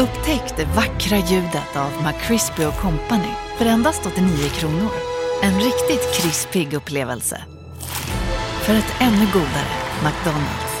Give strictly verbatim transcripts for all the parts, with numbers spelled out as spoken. Upptäck det vackra ljudet av McCrispy och Company för endast åttionio kronor. En riktigt krispig upplevelse. För ett ännu godare McDonald's.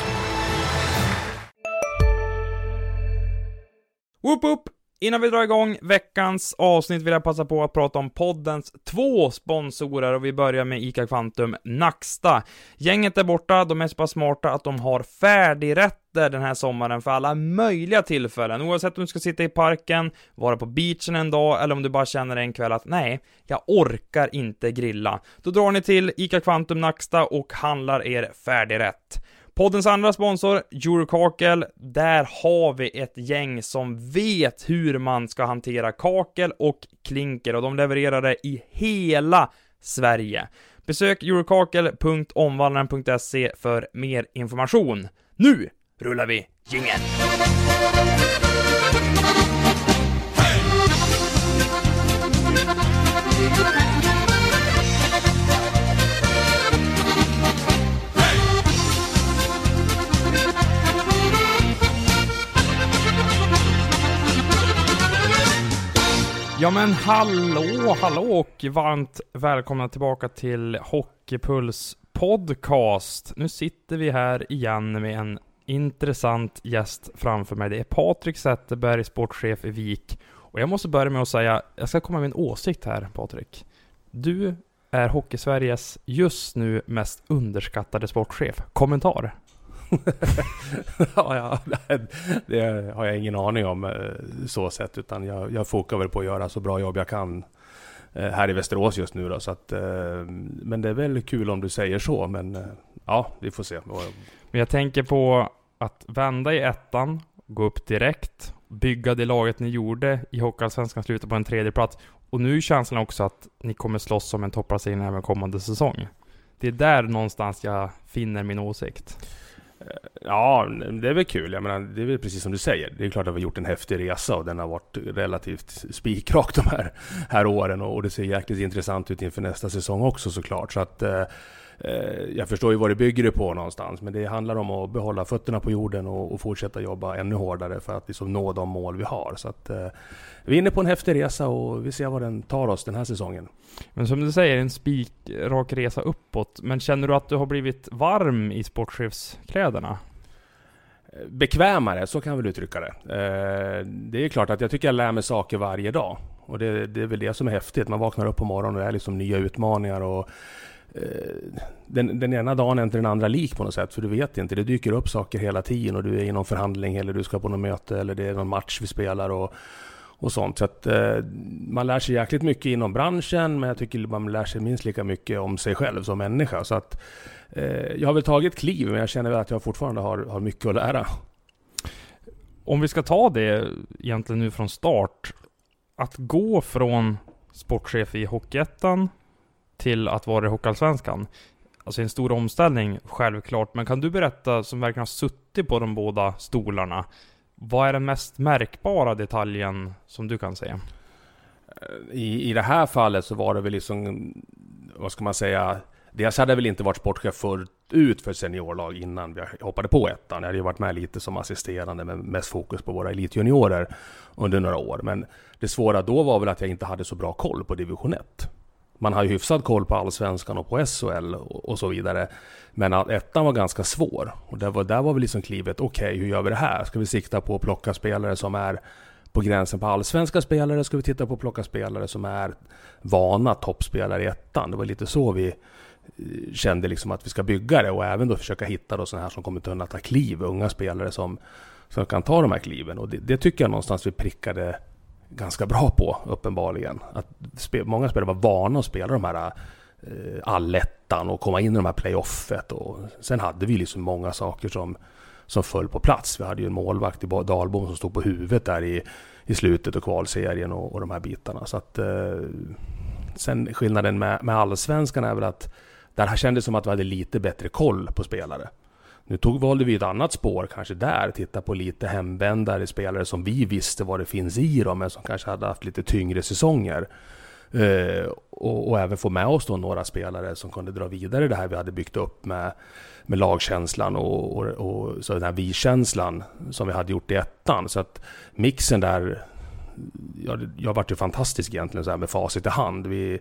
Woop woop! Innan vi drar igång veckans avsnitt vill jag passa på att prata om poddens två sponsorer, och vi börjar med Ica Quantum Naxta. Gänget är borta, de är så pass smarta att de har färdigrätter den här sommaren för alla möjliga tillfällen. Oavsett om du ska sitta i parken, vara på beachen en dag eller om du bara känner en kväll att nej, jag orkar inte grilla. Då drar ni till Ica Quantum Naxta och handlar er färdigrätt. Poddens andra sponsor, Eurokakel, där har vi ett gäng som vet hur man ska hantera kakel och klinker, och de levererar det i hela Sverige. Besök eurokakel punkt omvandlaren punkt se för mer information. Nu rullar vi jingeln! Ja men hallå, hallå och varmt välkomna tillbaka till Hockeypuls podcast. Nu sitter vi här igen med en intressant gäst framför mig. Det är Patrik Zetterberg, sportchef i Vik. Och jag måste börja med att säga, jag ska komma med en åsikt här Patrik. Du är Hockeysveriges just nu mest underskattade sportchef. Kommentar? ja, ja, det har jag ingen aning om så sett, utan jag, jag fokar väl på att göra så bra jobb jag kan här i Västerås just nu då, så att, men det är väl kul om du säger så, men ja, vi får se. Men jag tänker på att vända i ettan, gå upp direkt, bygga det laget ni gjorde i Hockeyallsvenskan, sluta på en tredje plats, och nu är känslan också att ni kommer slåss som en topplacering även kommande säsong. Det är där någonstans jag finner min åsikt. Ja, det är väl kul. Jag menar, det är väl precis som du säger. Det är klart att vi har gjort en häftig resa och den har varit relativt spikrak de här, här åren, och det ser jäkligt intressant ut inför nästa säsong också såklart. Så att eh, jag förstår ju vad det bygger det på någonstans, men det handlar om att behålla fötterna på jorden och, och fortsätta jobba ännu hårdare för att liksom nå de mål vi har. Så att eh, vi är inne på en häftig resa och vi ser vad den tar oss den här säsongen. Men som du säger, en spikrak resa uppåt. Men känner du att du har blivit varm i sportchefskläderna? Bekvämare, så kan vi uttrycka det. Det är klart att jag tycker jag lär mig saker varje dag. Och det, det är väl det som är häftigt. Man vaknar upp på morgonen och det är liksom nya utmaningar och Den, den ena dagen är inte den andra lik på något sätt, för du vet inte, det dyker upp saker hela tiden och du är i någon förhandling eller du ska på något möte eller det är någon match vi spelar och, och sånt, så att eh, man lär sig jäkligt mycket inom branschen, men jag tycker man lär sig minst lika mycket om sig själv som människa, så att eh, jag har väl tagit kliv, men jag känner väl att jag fortfarande har, har mycket att lära. Om vi ska ta det egentligen nu från start, att gå från sportchef i Hockeyettan till att vara i Hockeyallsvenskan. Alltså en stor omställning, självklart. Men kan du berätta, som verkligen har suttit på de båda stolarna, vad är den mest märkbara detaljen som du kan säga? I, i det här fallet så var det väl liksom, vad ska man säga, dels hade jag väl inte varit sportchef förut ut för seniorlag innan jag hoppade på ettan. Jag hade ju varit med lite som assisterande, men mest fokus på våra elitjuniorer under några år. Men det svåra då var väl att jag inte hade så bra koll på division ett. Man har ju hyfsad koll på allsvenskan och på S H L och så vidare. Men ettan var ganska svår. Och där var, där var vi liksom klivet, okej, okay, hur gör vi det här? Ska vi sikta på att plocka spelare som är på gränsen på allsvenska spelare? Ska vi titta på att plocka spelare som är vana toppspelare i ettan? Det var lite så vi kände liksom att vi ska bygga det. Och även då försöka hitta då sådana här som kommer kunna ta kliv. Unga spelare som, som kan ta de här kliven. Och det, det tycker jag någonstans vi prickade ganska bra på, uppenbarligen. Att spe- många spelare var vana att spela de här eh, allettan och komma in i de här playoffet. Och sen hade vi liksom många saker som, som föll på plats. Vi hade ju en målvakt i Dalbom som stod på huvudet där i, i slutet och kvalserien och, och de här bitarna. Så att, eh, sen skillnaden med, med allsvenskan är väl att där här kändes som att vi hade lite bättre koll på spelare. Nu tog, valde vi ett annat spår kanske där, titta på lite hemvändare, spelare som vi visste vad det finns i dem, men som kanske hade haft lite tyngre säsonger. Eh, och, och även få med oss då några spelare som kunde dra vidare det här vi hade byggt upp med, med lagkänslan och, och, och så den här vi-känslan som vi hade gjort i ettan. Så att mixen där, ja, jag vart ju fantastisk egentligen så här med facit i hand. Vi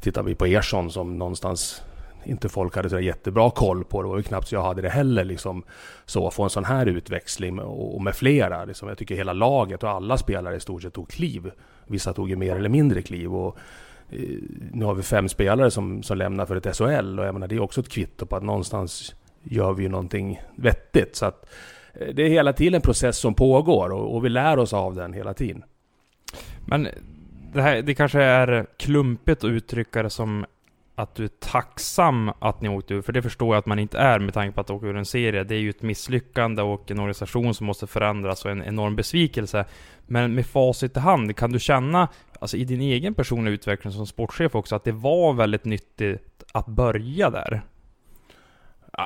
tittar vi på Ersson som någonstans inte folk hade så jättebra koll på. Det var ju knappt så jag hade det heller. Liksom. Så att få en sån här utväxling och, och med flera. Liksom. Jag tycker hela laget och alla spelare i stort sett tog kliv. Vissa tog ju mer eller mindre kliv. Och, eh, nu har vi fem spelare som, som lämnar för ett S H L. Och jag menar, det är också ett kvitto på att någonstans gör vi ju någonting vettigt. Så att, eh, det är hela tiden en process som pågår. Och, och vi lär oss av den hela tiden. Men det, här, det kanske är klumpigt att uttrycka det som att du är tacksam att ni åkte ur, för det förstår jag att man inte är med tanke på att åka ur en serie. Det är ju ett misslyckande och en organisation som måste förändras och en enorm besvikelse. Men med facit i hand, kan du känna, alltså i din egen personliga utveckling som sportchef också, att det var väldigt nyttigt att börja där?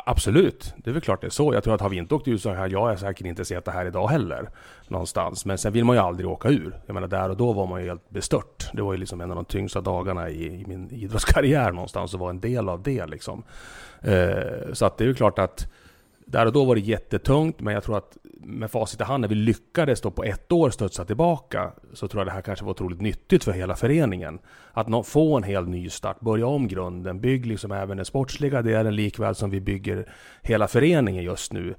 Absolut, det är väl klart det är så. Jag tror att har vi inte åkt ur så här, jag är säkert inte sett det här idag heller någonstans. Men sen vill man ju aldrig åka ur. Jag menar, där och då var man ju helt bestört. Det var ju liksom en av de tyngsta dagarna i, i min idrottskarriär någonstans och var en del av det liksom. Eh, så att det är ju klart att där och då var det jättetungt, men jag tror att med facit i hand när vi lyckades då på ett år studsa tillbaka, så tror jag det här kanske var otroligt nyttigt för hela föreningen. Att få en helt ny start, börja om grunden, bygg liksom även den sportsliga delen likväl som vi bygger hela föreningen just nu.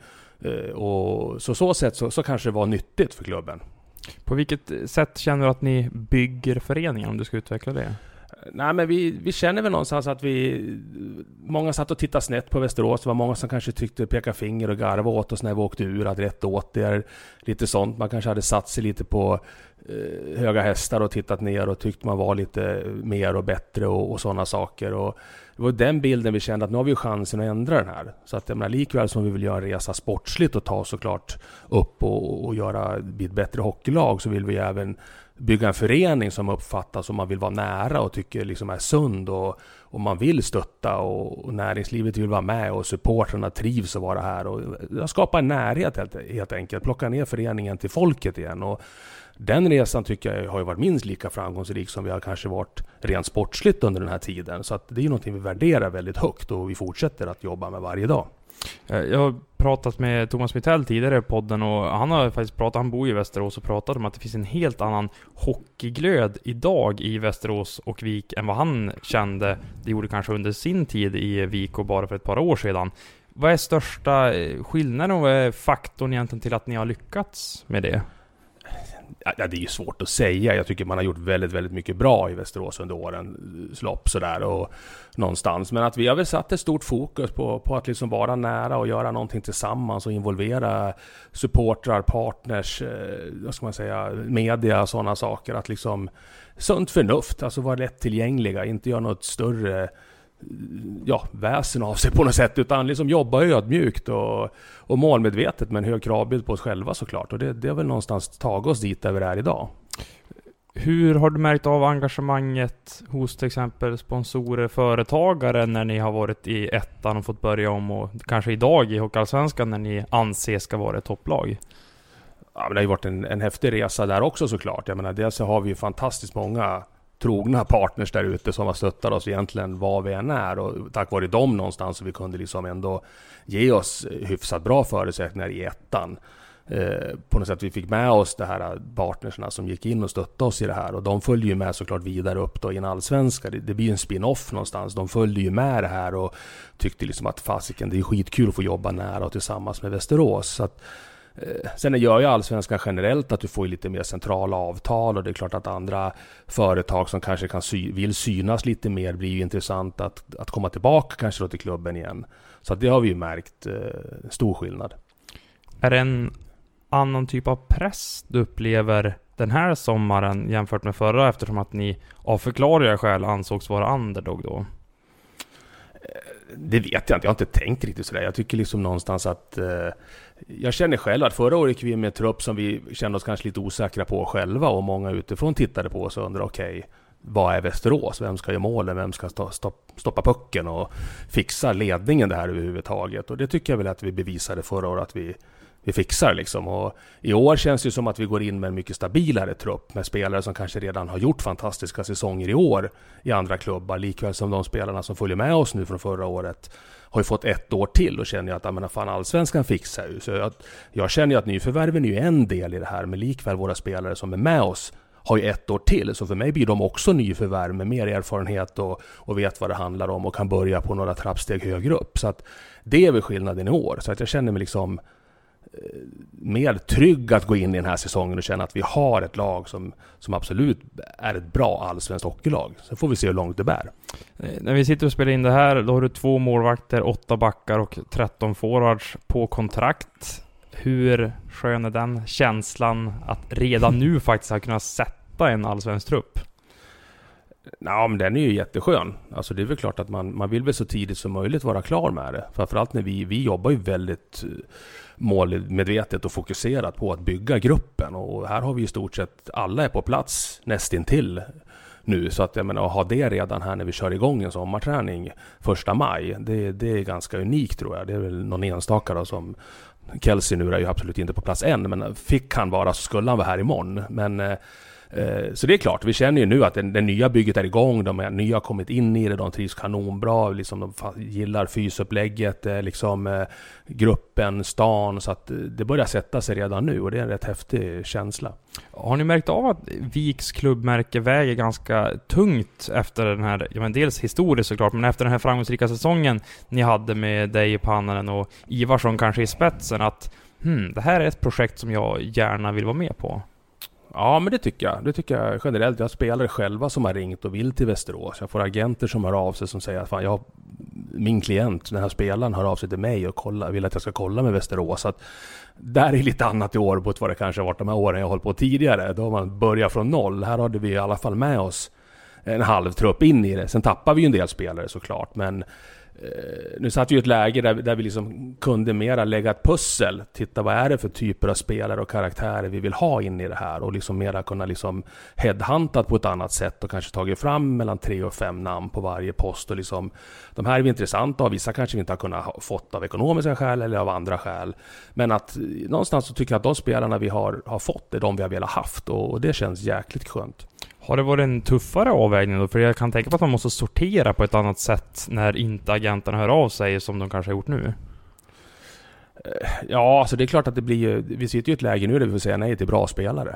Och så så sätt så, så kanske det var nyttigt för klubben. På vilket sätt känner du att ni bygger föreningen om du ska utveckla det? Nej, men vi, vi känner väl någonstans att vi, många satt och tittade snett på Västerås. Det var många som kanske tyckte peka finger och garva åt oss när vi åkte ur, hade rätt åt det, lite sånt. Man kanske hade satt sig lite på eh, höga hästar och tittat ner och tyckte man var lite mer och bättre och, och sådana saker. Och det var den bilden vi kände att nu har vi chansen att ändra den här. Så att, jag menar, likväl som vi vill göra en resa sportsligt och ta såklart upp och, och göra ett bättre hockeylag, så vill vi även bygga en förening som uppfattas som man vill vara nära och tycker liksom är sund och, och man vill stötta och, och näringslivet vill vara med och supporterna trivs att vara här och skapa en närhet helt, helt enkelt, plocka ner föreningen till folket igen. Och den resan tycker jag har ju varit minst lika framgångsrik som vi har kanske varit rent sportsligt under den här tiden, så att det är ju någonting vi värderar väldigt högt och vi fortsätter att jobba med varje dag. Jag har pratat med Thomas Mitell tidigare i podden och han har faktiskt pratat, han bor i Västerås och pratat om att det finns en helt annan hockeyglöd idag i Västerås och Vik än vad han kände, det gjorde kanske under sin tid i Vik och bara för ett par år sedan. Vad är största skillnaden och vad är faktorn egentligen till att ni har lyckats med det? Ja, det är ju svårt att säga. Jag tycker man har gjort väldigt, väldigt mycket bra i Västerås under årens lopp sådär och någonstans. Men att vi har väl satt ett stort fokus på, på att liksom vara nära och göra någonting tillsammans och involvera supportrar, partners, vad ska man säga, media och sådana saker. Att liksom sunt förnuft, alltså vara lättillgängliga, inte göra något större ja, väsen av sig på något sätt, utan liksom jobba ödmjukt och, och målmedvetet med en hög kravbild på oss själva såklart, och det, det har väl någonstans tagit oss dit där vi är idag. Hur har du märkt av engagemanget hos till exempel sponsorer, företagare när ni har varit i ettan och fått börja om och kanske idag i Hockeyallsvenskan när ni anses ska vara ett topplag? Ja, men det har ju varit en, en häftig resa där också såklart. Jag menar, dels har vi ju fantastiskt många trogna partners där ute som har stöttat oss egentligen vad vi än är, och tack vare dem någonstans så vi kunde liksom ändå ge oss hyfsat bra förutsättningar i ettan. Eh, på något sätt vi fick med oss de här partnerserna som gick in och stöttade oss i det här, och de följde ju med såklart vidare upp då i en allsvenska. Det, det blir ju en spin-off någonstans. De följde ju med det här och tyckte liksom att fasiken, det är skitkul att få jobba nära och tillsammans med Västerås. Så att sen gör ju allsvenskan generellt att du får lite mer centrala avtal, och det är klart att andra företag som kanske kan sy- vill synas lite mer blir ju intressant att, att komma tillbaka kanske då till klubben igen. Så att det har vi ju märkt eh, stor skillnad. Är det en annan typ av press du upplever den här sommaren jämfört med förra, eftersom att ni av förklarliga skäl ansågs vara underdog då? Det vet jag inte, jag har inte tänkt riktigt sådär. Jag tycker liksom någonstans att eh, jag känner själv att förra året gick vi med en trupp som vi kände oss kanske lite osäkra på själva, och många utifrån tittade på oss och undrade okej, okay, vad är Västerås? Vem ska göra målen? Vem ska stoppa pucken och fixa ledningen det här överhuvudtaget? Och det tycker jag väl att vi bevisade förra året att vi vi fixar liksom. Och i år känns det ju som att vi går in med en mycket stabilare trupp med spelare som kanske redan har gjort fantastiska säsonger i år i andra klubbar, likväl som de spelarna som följer med oss nu från förra året har ju fått ett år till och känner jag att ja, men fan, allsvenskan fixar ju. Så jag, jag känner ju att nyförvärven är ju en del i det här, men likväl våra spelare som är med oss har ju ett år till, så för mig blir de också nyförvärv med mer erfarenhet och, och vet vad det handlar om och kan börja på några trappsteg högre upp. Så att det är väl skillnaden i år. Så att jag känner mig liksom eh, mer trygg att gå in i den här säsongen och känna att vi har ett lag som, som absolut är ett bra allsvenskt hockeylag. Sen får vi se hur långt det bär. När vi sitter och spelar in det här, då har du två målvakter, åtta backar och tretton forwards på kontrakt. Hur skön är den känslan att redan nu faktiskt ha kunnat sätta en allsvensk trupp? Ja, men den är ju jätteskön. Alltså det är väl klart att man, man vill väl så tidigt som möjligt vara klar med det. Framförallt när vi, vi jobbar ju väldigt målmedvetet och fokuserat på att bygga gruppen. Och här har vi i stort sett alla är på plats nästintill nu. Så att jag menar, att ha det redan här när vi kör igång en sommarträning första maj, det, det är ganska unikt tror jag. Det är väl någon enstaka då som... Kelsey nu är ju absolut inte på plats än, men fick han vara så skulle han vara här imorgon. Men, eh, så det är klart, vi känner ju nu att den, den nya bygget är igång, de är, nya har kommit in i det, de trivs kanonbra, liksom, de gillar fysupplägget, eh, liksom, eh, gruppen, stan, så att det börjar sätta sig redan nu och det är en rätt häftig känsla. Har ni märkt av att Viks klubbmärke väger ganska tungt efter den här, ja men dels historiskt såklart, men efter den här framgångsrika säsongen ni hade med dig i Pannaren och Ivarsson kanske i spetsen, att hmm, det här är ett projekt som jag gärna vill vara med på? Ja, men det tycker jag. Det tycker jag generellt. Jag har spelare själva som har ringt och vill till Västerås. Jag får agenter som hör av sig som säger att fan, jag har, min klient, den här spelaren, hör av sig till mig och kolla, vill att jag ska kolla med Västerås. Så att där är lite annat i år på vad det kanske har varit de här åren jag hållit på tidigare. Då har man börjat från noll. Här hade vi i alla fall med oss en halv trupp in i det. Sen tappar vi ju en del spelare såklart, men nu satt vi i ett läge där, där vi liksom kunde mera lägga ett pussel, titta vad är det för typer av spelare och karaktärer vi vill ha in i det här och liksom mera kunna liksom headhunta på ett annat sätt och kanske tagit fram mellan tre och fem namn på varje post och liksom, de här är vi intressanta och vissa kanske vi inte har kunnat ha fått av ekonomiska skäl eller av andra skäl, men att någonstans så tycker jag att de spelarna vi har, har fått är de vi har velat haft och, och det känns jäkligt skönt. Har det varit en tuffare avvägning då? För jag kan tänka på att man måste sortera på ett annat sätt när inte agenterna hör av sig som de kanske har gjort nu. Ja, alltså det är klart att det blir, vi sitter ju i ett läge nu där vi får säga nej till bra spelare.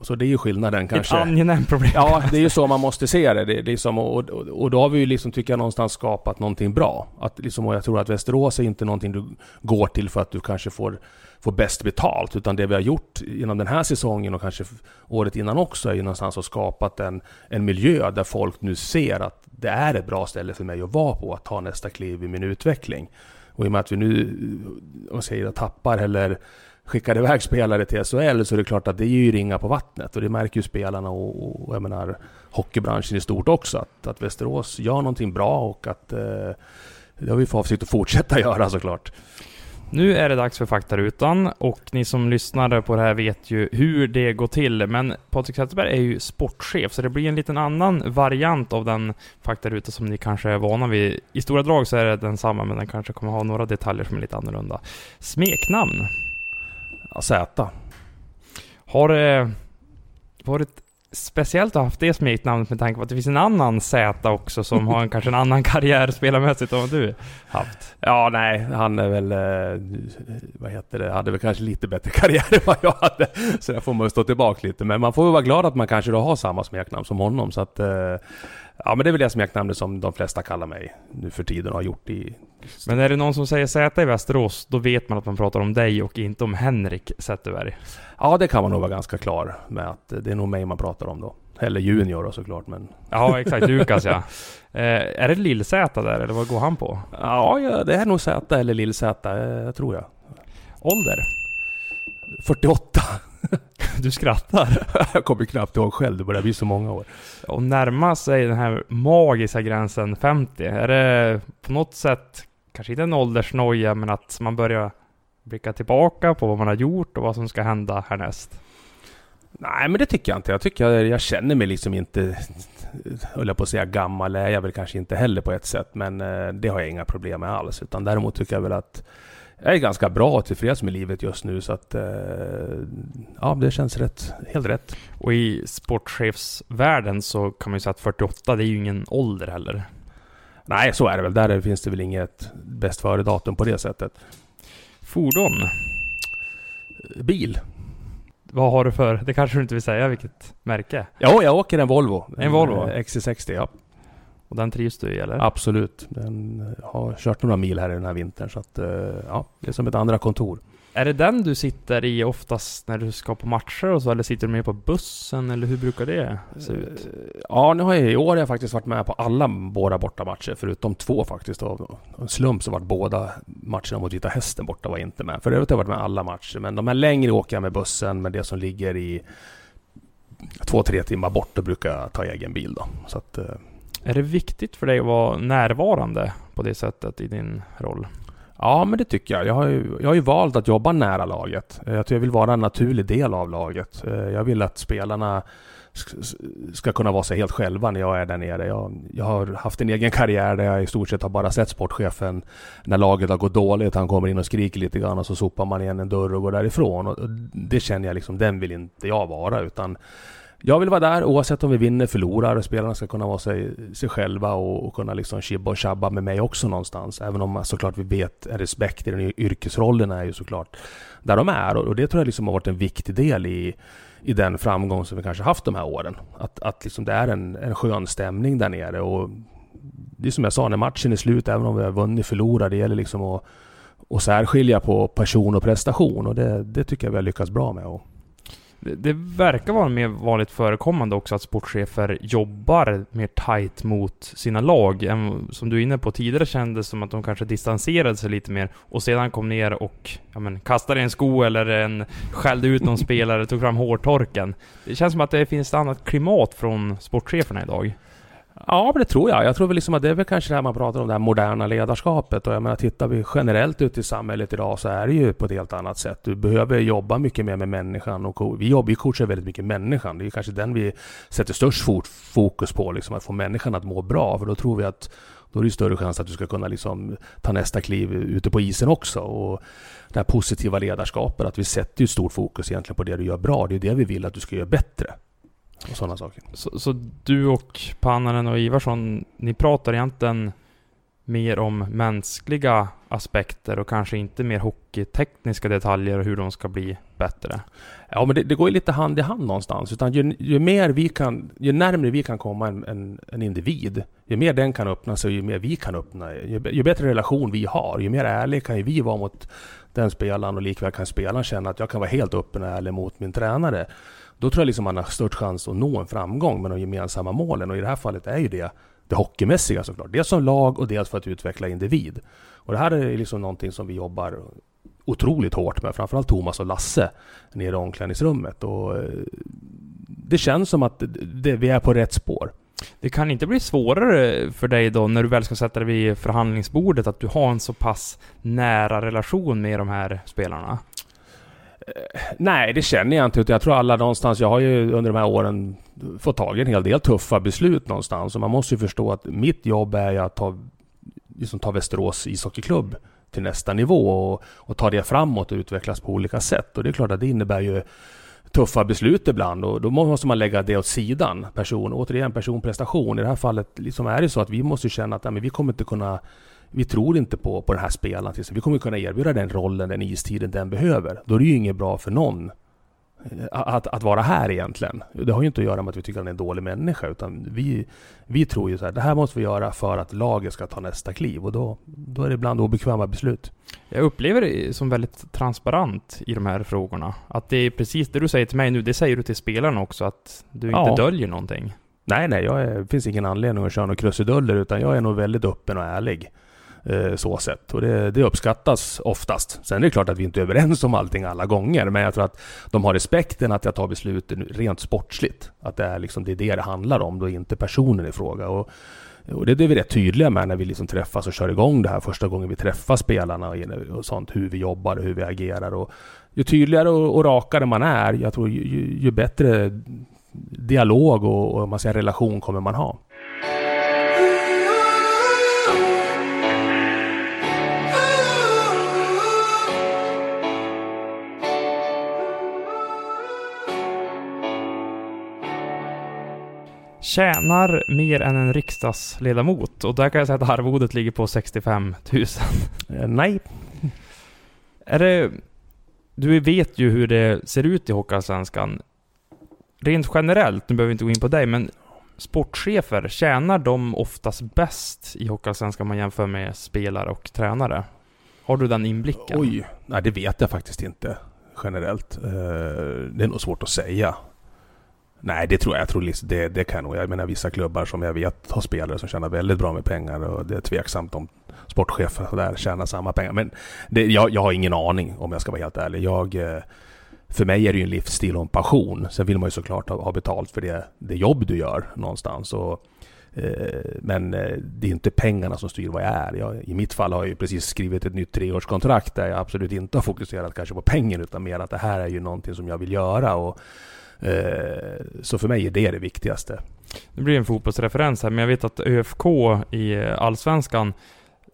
Så det är ju skillnaden kanske. Ett angenämt problem. Ja, det är ju så man måste se det. Det är liksom, och, och, och då har vi ju liksom, tycker jag, någonstans skapat någonting bra. Att liksom, och jag tror att Västerås är inte någonting du går till för att du kanske får, får bäst betalt. Utan det vi har gjort genom den här säsongen och kanske året innan också är ju någonstans att skapat en, en miljö där folk nu ser att det är ett bra ställe för mig att vara på, att ta nästa kliv i min utveckling. Och i och med att vi nu och säger, tappar eller skickade iväg spelare till S H L så är det klart att det är ju ringar på vattnet och det märker ju spelarna och, och jag menar hockeybranschen i stort också att, att Västerås gör någonting bra och att eh, det har vi för avsikt att fortsätta göra såklart. Nu är det dags för faktarutan och ni som lyssnar på det här vet ju hur det går till, men Patrik Zetterberg är ju sportchef så det blir en liten annan variant av den faktaruta som ni kanske är vana vid. I stora drag så är det densamma, men den kanske kommer ha några detaljer som är lite annorlunda. Smeknamn? Zäta. Har det varit speciellt att ha haft det smeknamnet med tanke på att det finns en annan Zäta också som har en, kanske en annan karriär spelarmässigt än vad du haft? Ja, nej, han är väl vad heter det, hade väl kanske lite bättre karriär än vad jag hade, så där får man stå tillbaka lite, men man får väl vara glad att man kanske då har samma smeknamn som honom, så att ja, men det är väl det smeknamnet som de flesta kallar mig nu för tiden och har gjort i. Men är det någon som säger Zäta i Västerås, då vet man att man pratar om dig och inte om Henrik Zetterberg. Ja, det kan man nog vara ganska klar med att det är nog mig man pratar om då. Eller junior såklart, men... Ja, exakt. Lucas, ja. Eh, är det Lillzäta där, eller vad går han på? Ja, ja, det är nog Zäta eller Lillzäta, eh, tror jag. Ålder? fyrtioåtta. Du skrattar. Jag kommer knappt ihåg själv, det börjar bli så många år. Och närmar sig den här magiska gränsen femtio. Är det på något sätt... Kanske inte en åldersnoja, men att man börjar blicka tillbaka på vad man har gjort och vad som ska hända härnäst. Nej, men det tycker jag inte. Jag tycker jag, jag känner mig liksom inte, höll jag på att säga gammal, är jag väl kanske inte heller på ett sätt, men det har jag inga problem med alls. Utan däremot tycker jag väl att jag är ganska bra tillfreds med livet just nu, så att eh, ja, det känns rätt, helt rätt. Och i sportchefsvärlden så kan man ju säga att fyrtioåtta, det är ju ingen ålder heller. Nej, så är det väl. Där finns det väl inget bäst före datum på det sättet. Fordon. Bil. Vad har du för? Det kanske du inte vill säga vilket märke. Ja, jag åker en Volvo. En, en Volvo? X C sextio, ja. Och den trivs du i, eller? Absolut. Den har kört några mil här i den här vintern, så att ja, det är som ett andra kontor. Är det den du sitter i oftast när du ska på matcher och så, eller sitter du med på bussen, eller hur brukar det se ut? Ja, nu har jag i år jag faktiskt varit med på alla våra bortamatcher förutom två faktiskt. Av en slump så var båda matcherna mot Vita Hästen borta var inte med. För övrigt har jag varit med alla matcher, men de här längre åker jag med bussen, men det som ligger i två, tre timmar bort, då brukar jag ta egen bil då. Så att, är det viktigt för dig att vara närvarande på det sättet i din roll? Ja, men det tycker jag. Jag har ju, jag har ju valt att jobba nära laget. Jag tror jag vill vara en naturlig del av laget. Jag vill att spelarna ska kunna vara sig helt själva när jag är där nere. Jag, jag har haft en egen karriär där jag i stort sett har bara sett sportchefen när laget har gått dåligt. Han kommer in och skriker lite grann och så sopar man igen en dörr och går därifrån. Och det känner jag liksom, den vill inte jag vara, utan jag vill vara där oavsett om vi vinner, förlorar, och spelarna ska kunna vara sig, sig själva och, och kunna liksom chibba och tjabba med mig också någonstans. Även om såklart vi vet en respekt i den yrkesrollen är ju såklart där de är. Och, och det tror jag liksom har varit en viktig del i, i den framgång som vi kanske haft de här åren. Att, att liksom det är en, en skön stämning där nere. Och det är som jag sa, när matchen är slut, även om vi har vunnit, förlorar, det gäller liksom att, att särskilja på person och prestation. Och det, det tycker jag vi har lyckats bra med. Och det verkar vara mer vanligt förekommande också att sportchefer jobbar mer tajt mot sina lag. Än, som du är inne på tidigare, kändes som att de kanske distanserade sig lite mer och sedan kom ner och ja, men, kastade en sko eller en, skällde ut någon spelare, tog fram hårtorken. Det känns som att det finns ett annat klimat från sportcheferna idag. Ja, men det tror jag. Jag tror väl liksom att det är väl kanske det här man pratar om, det här moderna ledarskapet. Och jag menar, tittar vi generellt ut i samhället idag så är det ju på ett helt annat sätt. Du behöver jobba mycket mer med människan. Och vi jobbar ju coachar väldigt mycket människan. Det är kanske den vi sätter störst fokus på, liksom, att få människan att må bra. För då tror vi att då är det större chans att du ska kunna liksom ta nästa kliv ute på isen också. Och det här positiva ledarskapet, att vi sätter ju stort fokus egentligen på det du gör bra. Det är det vi vill att du ska göra bättre. Och sådana saker. Så, så du och Pannaren och Ivarsson, ni pratar egentligen mer om mänskliga aspekter och kanske inte mer hockeytekniska detaljer och hur de ska bli bättre? Ja, men det, det går ju lite hand i hand någonstans. Utan ju, ju, mer vi kan, ju närmare vi kan komma en, en, en individ, ju mer den kan öppna sig och ju mer vi kan öppna, ju, ju bättre relation vi har, ju mer ärlig kan ju vi vara mot den spelaren, och likväl kan spelaren känna att jag kan vara helt öppen och ärlig mot min tränare. Då tror jag liksom man har störst chans att nå en framgång med de gemensamma målen. Och i det här fallet är ju det det hockeymässiga såklart. Dels som lag och dels för att utveckla individ. Och det här är liksom någonting som vi jobbar otroligt hårt med. Framförallt Thomas och Lasse nere i omklädningsrummet. Och det känns som att det, vi är på rätt spår. Det kan inte bli svårare för dig då när du väl ska sätta dig vid förhandlingsbordet att du har en så pass nära relation med de här spelarna? Nej, det känner jag inte. Jag tror alla någonstans, jag har ju under de här åren fått tag i en hel del tuffa beslut någonstans. Och man måste ju förstå att mitt jobb är att ta, liksom ta Västerås ishockeyklubb till nästa nivå och, och ta det framåt och utvecklas på olika sätt. Och det är klart att det innebär ju tuffa beslut ibland, och då måste man lägga det åt sidan. Person, återigen personprestation. I det här fallet liksom är det så att vi måste känna att nej, men vi kommer inte kunna vi tror inte på, på den här spelaren. Vi kommer kunna erbjuda den rollen, den istiden den behöver. Då är det ju inget bra för någon att, att vara här egentligen. Det har ju inte att göra med att vi tycker att den är en dålig människa, utan vi, vi tror ju så här, det här måste vi göra för att laget ska ta nästa kliv, och då, då är det ibland obekväma beslut. Jag upplever det som väldigt transparent i de här frågorna. Att det är precis det du säger till mig nu, det säger du till spelarna också, att du inte ja. döljer någonting. Nej, nej, jag är, det finns ingen anledning att köra några krusiduller, utan jag är nog väldigt öppen och ärlig. Så sett. Och det, det uppskattas oftast. Sen är det klart att vi inte är överens om allting alla gånger, men jag tror att de har respekten att jag tar besluten rent sportsligt. Att det är, liksom, det, är det det handlar om, då inte personen i fråga. Och, och det är det vi är rätt tydliga med när vi liksom träffas och kör igång det här första gången vi träffar spelarna och, och sånt, hur vi jobbar och hur vi agerar. Och ju tydligare och, och rakare man är, jag tror ju, ju, ju bättre dialog och, och man säger, relation kommer man ha. tjänar mer än en riksdagsledamot. Och där kan jag säga att arvodet ligger på sextiofem tusen. Nej. Är det, du vet ju hur det ser ut i Hockeyallsvenskan. Rent generellt, nu behöver vi inte gå in på dig, men sportchefer, tjänar de oftast bäst i Hockeyallsvenskan man jämför med spelare och tränare? Har du den inblicken? Oj, nej, det vet jag faktiskt inte generellt. Det är nog svårt att säga. Nej, det tror jag. jag tror det, det kan nog. Jag menar, vissa klubbar som jag vet har spelare som tjänar väldigt bra med pengar, och det är tveksamt om sportchefer där tjänar samma pengar. Men det, jag, jag har ingen aning, om jag ska vara helt ärlig. Jag, för mig är det ju en livsstil och en passion. Sen vill man ju såklart ha, ha betalt för det, det jobb du gör någonstans. Och, eh, men det är inte pengarna som styr vad jag är. Jag, I mitt fall har jag ju precis skrivit ett nytt treårskontrakt där jag absolut inte har fokuserat kanske på pengar, utan mer att det här är ju någonting som jag vill göra. Och så för mig är det det viktigaste. Det blir en fotbollsreferens här, men jag vet att ÖFK i Allsvenskan,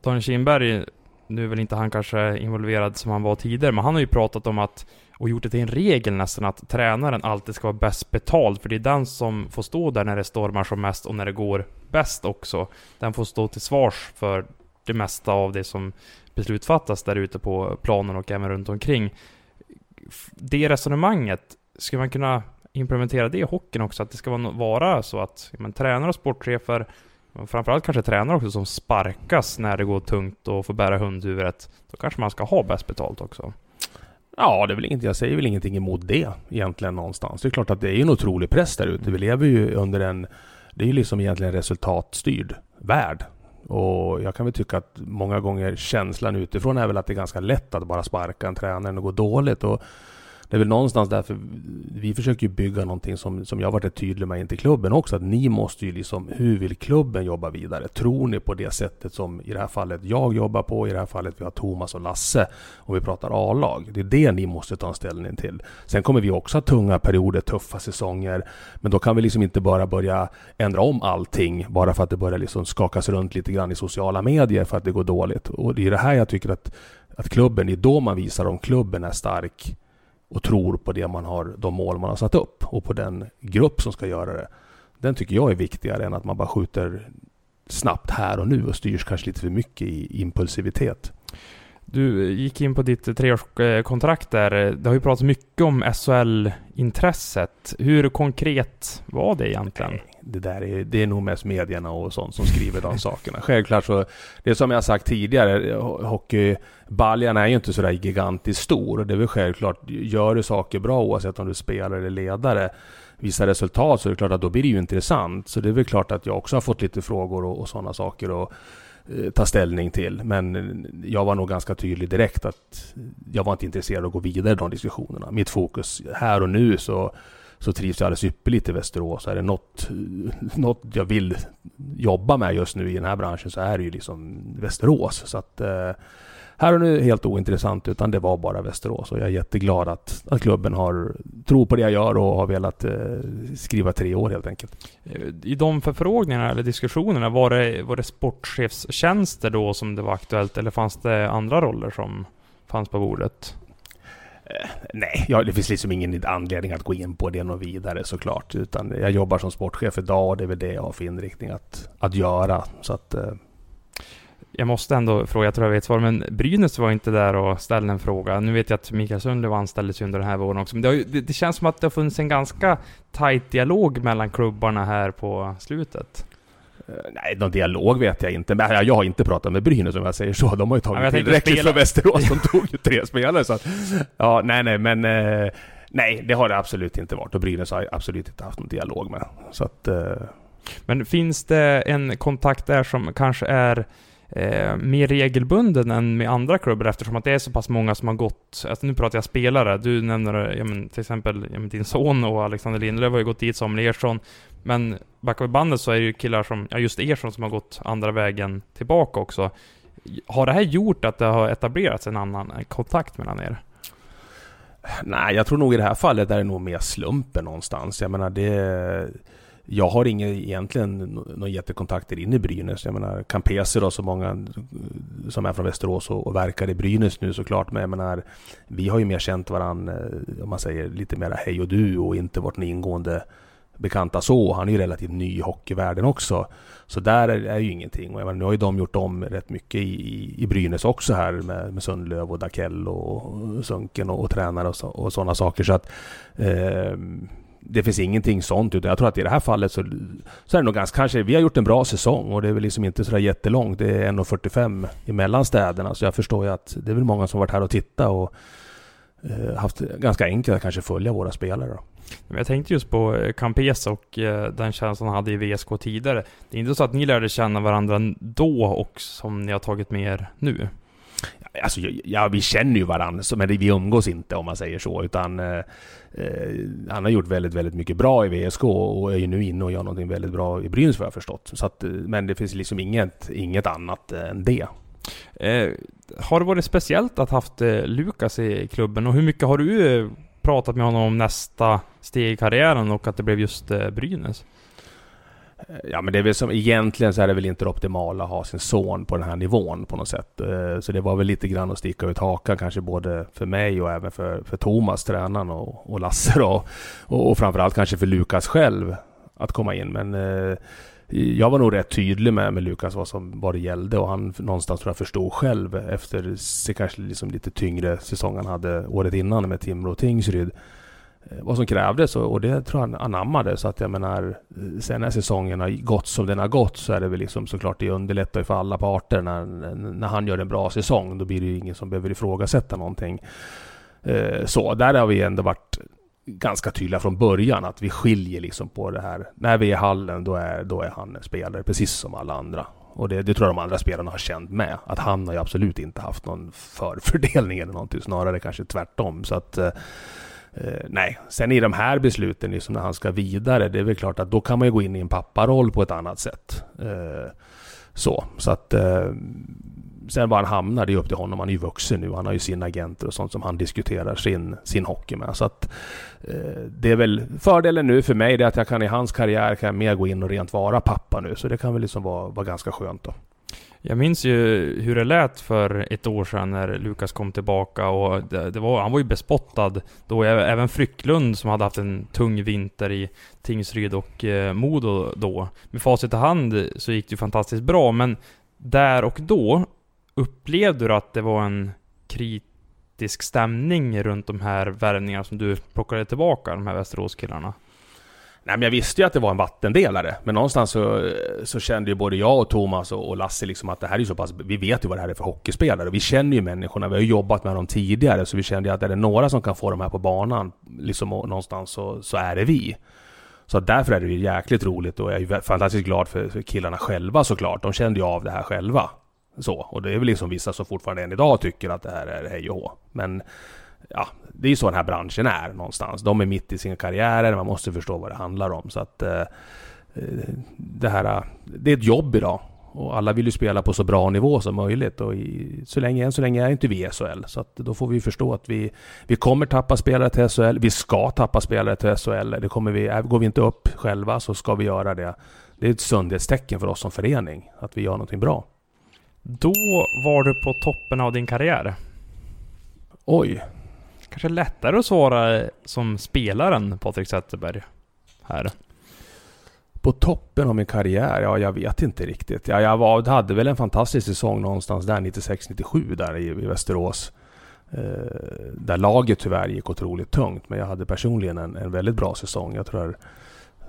Tony Kindberg, nu är väl inte han kanske involverad som han var tidigare, men han har ju pratat om att, och gjort det till en regel nästan, att tränaren alltid ska vara bäst betald, för det är den som får stå där när det stormar som mest och när det går bäst också. Den får stå till svars för det mesta av det som beslutfattas där ute på planen och även runt omkring. Det resonemanget, ska man kunna implementera det i hockeyn också? Att det ska vara så att men, tränare och sportchefer, framförallt kanske tränare också, som sparkas när det går tungt och får bära hundhuvudet, då kanske man ska ha bäst betalt också. Ja, det är väl inget, jag säger väl ingenting emot det egentligen någonstans. Det är klart att det är en otrolig press där ute. Vi lever ju under en, det är ju liksom egentligen en resultatstyrd värld. Och jag kan väl tycka att många gånger känslan utifrån är väl att det är ganska lätt att bara sparka en tränare och gå dåligt. Och det är väl någonstans därför vi försöker bygga någonting som, som jag har varit tydlig med in till klubben också. Att ni måste ju liksom, hur vill klubben jobba vidare? Tror ni på det sättet som i det här fallet jag jobbar på? I det här fallet vi har Thomas och Lasse och vi pratar A-lag. Det är det ni måste ta en ställning till. Sen kommer vi också ha tunga perioder, tuffa säsonger. Men då kan vi liksom inte bara börja ändra om allting bara för att det börjar liksom skakas runt lite grann i sociala medier för att det går dåligt. Och det är det här jag tycker att, att klubben, det är då man visar om klubben är stark och tror på det man har, de mål man har satt upp, och på den grupp som ska göra det. Den tycker jag är viktigare än att man bara skjuter snabbt här och nu och styrs kanske lite för mycket i impulsivitet. Du gick in på ditt treårskontrakt där. Det har ju pratat mycket om S H L-intresset. Hur konkret var det egentligen? Nej, det där är, det är nog mest medierna och sånt som skriver de sakerna. Självklart så, det som jag sagt tidigare, hockeybaljan är ju inte sådär gigantiskt stor. Och det är väl självklart, gör du saker bra oavsett om du spelar eller ledare, vissa resultat, så är det klart att då blir det ju intressant. Så det är väl klart att jag också har fått lite frågor och, och sådana saker och ta ställning till, men jag var nog ganska tydlig direkt att jag var inte intresserad av att gå vidare i de diskussionerna. Mitt fokus här och nu, så, så trivs jag alldeles ypperligt i Västerås. Är det något, något jag vill jobba med just nu i den här branschen, så är det ju liksom Västerås. Så att här och nu är helt ointressant, utan det var bara Västerås, och jag är jätteglad att, att klubben har tror på det jag gör och har velat eh, skriva tre år helt enkelt. I de förfrågningarna eller diskussionerna, var det, var det sportchefstjänster då som det var aktuellt, eller fanns det andra roller som fanns på bordet? Nej, jag, det finns liksom ingen anledning att gå in på det något vidare såklart, utan jag jobbar som sportchef idag och det är väl det jag har för inriktning att, att göra, så att eh, jag måste ändå fråga, jag tror jag vet svar, men Brynäs var inte där och ställde en fråga. Nu vet jag att Mikael Sundlöv anställdes under den här våren också. Men det, har ju, det, det känns som att det har funnits en ganska tajt dialog mellan klubbarna här på slutet. Nej, någon dialog vet jag inte. Men jag har inte pratat med Brynäs om jag säger så. De har ju tagit tillräckligt för Västerås. De tog ju tre spelare. Så att, ja, nej, nej, men nej, det har det absolut inte varit. Och Brynäs har absolut inte haft någon dialog med. Så att, men finns det en kontakt där som kanske är Eh, mer regelbunden än med andra klubbar, eftersom att det är så pass många som har gått, alltså nu pratar jag spelare, du nämner ja, men, till exempel ja, men, din son och Alexander Lindelöf har ju gått dit, Samuel Ersson, men bakom i bandet så är det ju killar som ja, just Ersson som har gått andra vägen tillbaka också. Har det här gjort att det har etablerats en annan kontakt mellan er? Nej, jag tror nog i det här fallet där är det nog mer slumpen någonstans. Jag menar det... Jag har inga egentligen några jättekontakter in i Brynäs. Jag menar, Campese då, så många som är från Västerås och, och verkar i Brynäs nu såklart. Men jag menar, vi har ju mer känt varann, om man säger, lite mer hej och du och inte varit en ingående bekanta så. Han är ju relativt ny i hockeyvärlden också. Så där är, är ju ingenting. Och jag menar, nu har ju de gjort om rätt mycket i, i Brynäs också här med, med Sundlöv och Dakell och Sunken och, och tränare och, så, och sådana saker. Så att eh, det finns ingenting sånt. Utan jag tror att i det här fallet så, så är det nog ganska, kanske vi har gjort en bra säsong och det är väl liksom inte så där jättelångt. Det är en komma fyrtiofem emellan städerna. Så jag förstår ju att det är väl många som varit här och tittat och haft ganska enkelt att kanske följa våra spelare då. Jag tänkte just på Campes och den känslan han hade i V S K tidigare. Det är inte så att ni lärde känna varandra då och som ni har tagit med er nu? Alltså, ja, vi känner ju varandra, men vi umgås inte om man säger så, utan eh, han har gjort väldigt, väldigt mycket bra i V S K och är ju nu inne och gör någonting väldigt bra i Brynäs för jag förstått. Så att, men det finns liksom inget, inget annat än det. Eh, har det varit speciellt att haft eh, Lucas i klubben och hur mycket har du eh, pratat med honom om nästa steg i karriären och att det blev just eh, Brynäs? Ja, men det är väl som egentligen så är det väl inte optimalt att ha sin son på den här nivån på något sätt. Eh, så det var väl lite grann att sticka ut hakan kanske både för mig och även för, för Thomas, tränaren och, och Lasse då, och, och framförallt kanske för Lucas själv att komma in, men eh, jag var nog rätt tydlig med, med Lucas vad, som, vad det gällde och han någonstans tror jag förstod själv efter sig kanske liksom lite tyngre säsong han hade året innan med Timrå och Tingsryd vad som krävdes och, och det tror jag han anammade. Så att jag menar, sen när säsongen har gått som den har gått så är det väl liksom såklart det underlättar för alla parter när, när han gör en bra säsong då blir det ju ingen som behöver ifrågasätta någonting. Så där har vi ändå varit ganska tydliga från början att vi skiljer liksom på det här. När vi är i hallen då är, då är han en spelare precis som alla andra. Och det, det tror jag de andra spelarna har känt med. Att han har ju absolut inte haft någon förfördelning eller någonting. Snarare kanske tvärtom. Så att eh, nej. Sen i de här besluten liksom när han ska vidare det är väl klart att då kan man ju gå in i en papparoll på ett annat sätt. Eh, så. Så att eh, sen var han hamnar, det är upp till honom. Han är ju vuxen nu. Han har ju sina agenter och sånt som han diskuterar sin, sin hockey med. Så att, eh, det är väl fördelen nu för mig det är att jag kan i hans karriär kan jag mer gå in och rent vara pappa nu. Så det kan väl liksom vara, vara ganska skönt då. Jag minns ju hur det lät för ett år sedan när Lucas kom tillbaka och det, det var, han var ju bespottad då även Frycklund som hade haft en tung vinter i Tingsryd och eh, Modo då. Med facit i hand så gick det ju fantastiskt bra men där och då upplevde du att det var en kritisk stämning runt de här värvningarna som du plockade tillbaka, de här Västeråskillarna? Nej, men jag visste ju att det var en vattendelare. Men någonstans så, så kände ju både jag och Thomas och, och Lasse liksom att det här är så pass... Vi vet ju vad det här är för hockeyspelare. Och vi känner ju människorna. Vi har ju jobbat med dem tidigare. Så vi kände ju att är det några som kan få dem här på banan liksom någonstans så, så är det vi. Så därför är det ju jäkligt roligt. Och jag är fantastiskt glad för, för killarna själva såklart. De kände ju av det här själva. Så, och det är väl liksom vissa som fortfarande än idag tycker att det här är hej och hå. Men ja, det är ju så den här branschen är någonstans. De är mitt i sina karriärer, man måste förstå vad det handlar om. Så att eh, det här, det är ett jobb idag. Och alla vill ju spela på så bra nivå som möjligt. Och i, så länge än så länge är inte vi i S H L. Så att då får vi förstå att vi, vi kommer tappa spelare till S H L. Vi ska tappa spelare till S H L. Det kommer vi, går vi inte upp själva så ska vi göra det. Det är ett sundhetstecken för oss som förening att vi gör någonting bra. Då var du på toppen av din karriär. Oj. Kanske lättare att svara som spelaren Patrik Zetterberg här. På toppen av min karriär? Ja, jag vet inte riktigt. Ja, jag var, hade väl en fantastisk säsong någonstans där nittiosex nittiosju där i, i Västerås. Eh, där laget tyvärr gick otroligt tungt. Men jag hade personligen en, en väldigt bra säsong. Jag tror...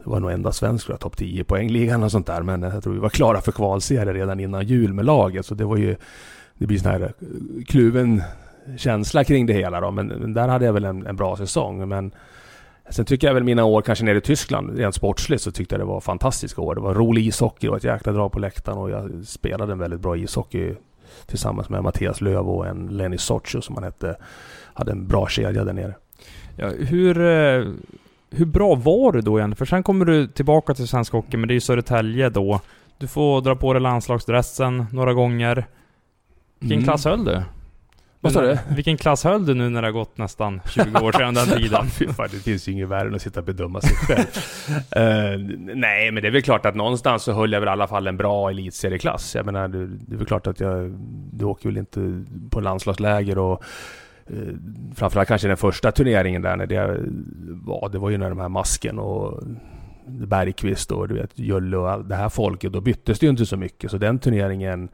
Det var nog enda svensk tror jag, topp tio poängligan och sånt där. Men jag tror vi var klara för kvalserie redan innan jul med laget. Så det var ju, det blir sån här kluven känsla kring det hela då. Men, men där hade jag väl en, en bra säsong. Men sen tycker jag väl mina år kanske nere i Tyskland, rent sportsligt så tyckte jag det var fantastiska år. Det var rolig ishockey och ett jäkla drag på läktaren. Och jag spelade en väldigt bra ishockey tillsammans med Mattias Löv och en Lenny Sorcho som han hette. Hade en bra kedja där nere. Ja, hur... Eh... Hur bra var du då igen? För sen kommer du tillbaka till svensk hockey, men det är ju Södertälje då. Du får dra på dig landslagsdressen några gånger. Vilken mm. klass höll du? Vad sa du? Vilken klass höll du nu när det har gått nästan tjugo år sedan den tiden? Fan, det finns ju ingen värre än att sitta och bedöma sig själv. uh, nej, men det är väl klart att någonstans så höll jag väl i alla fall en bra elitserieklass. Jag menar, det, det är väl klart att jag, du åker väl inte på landslagsläger och... framförallt kanske den första turneringen där när det var, det var ju när de här masken och Bergqvist och du vet, Jölle och all det här folket, då byttes det ju inte så mycket. Så den turneringen,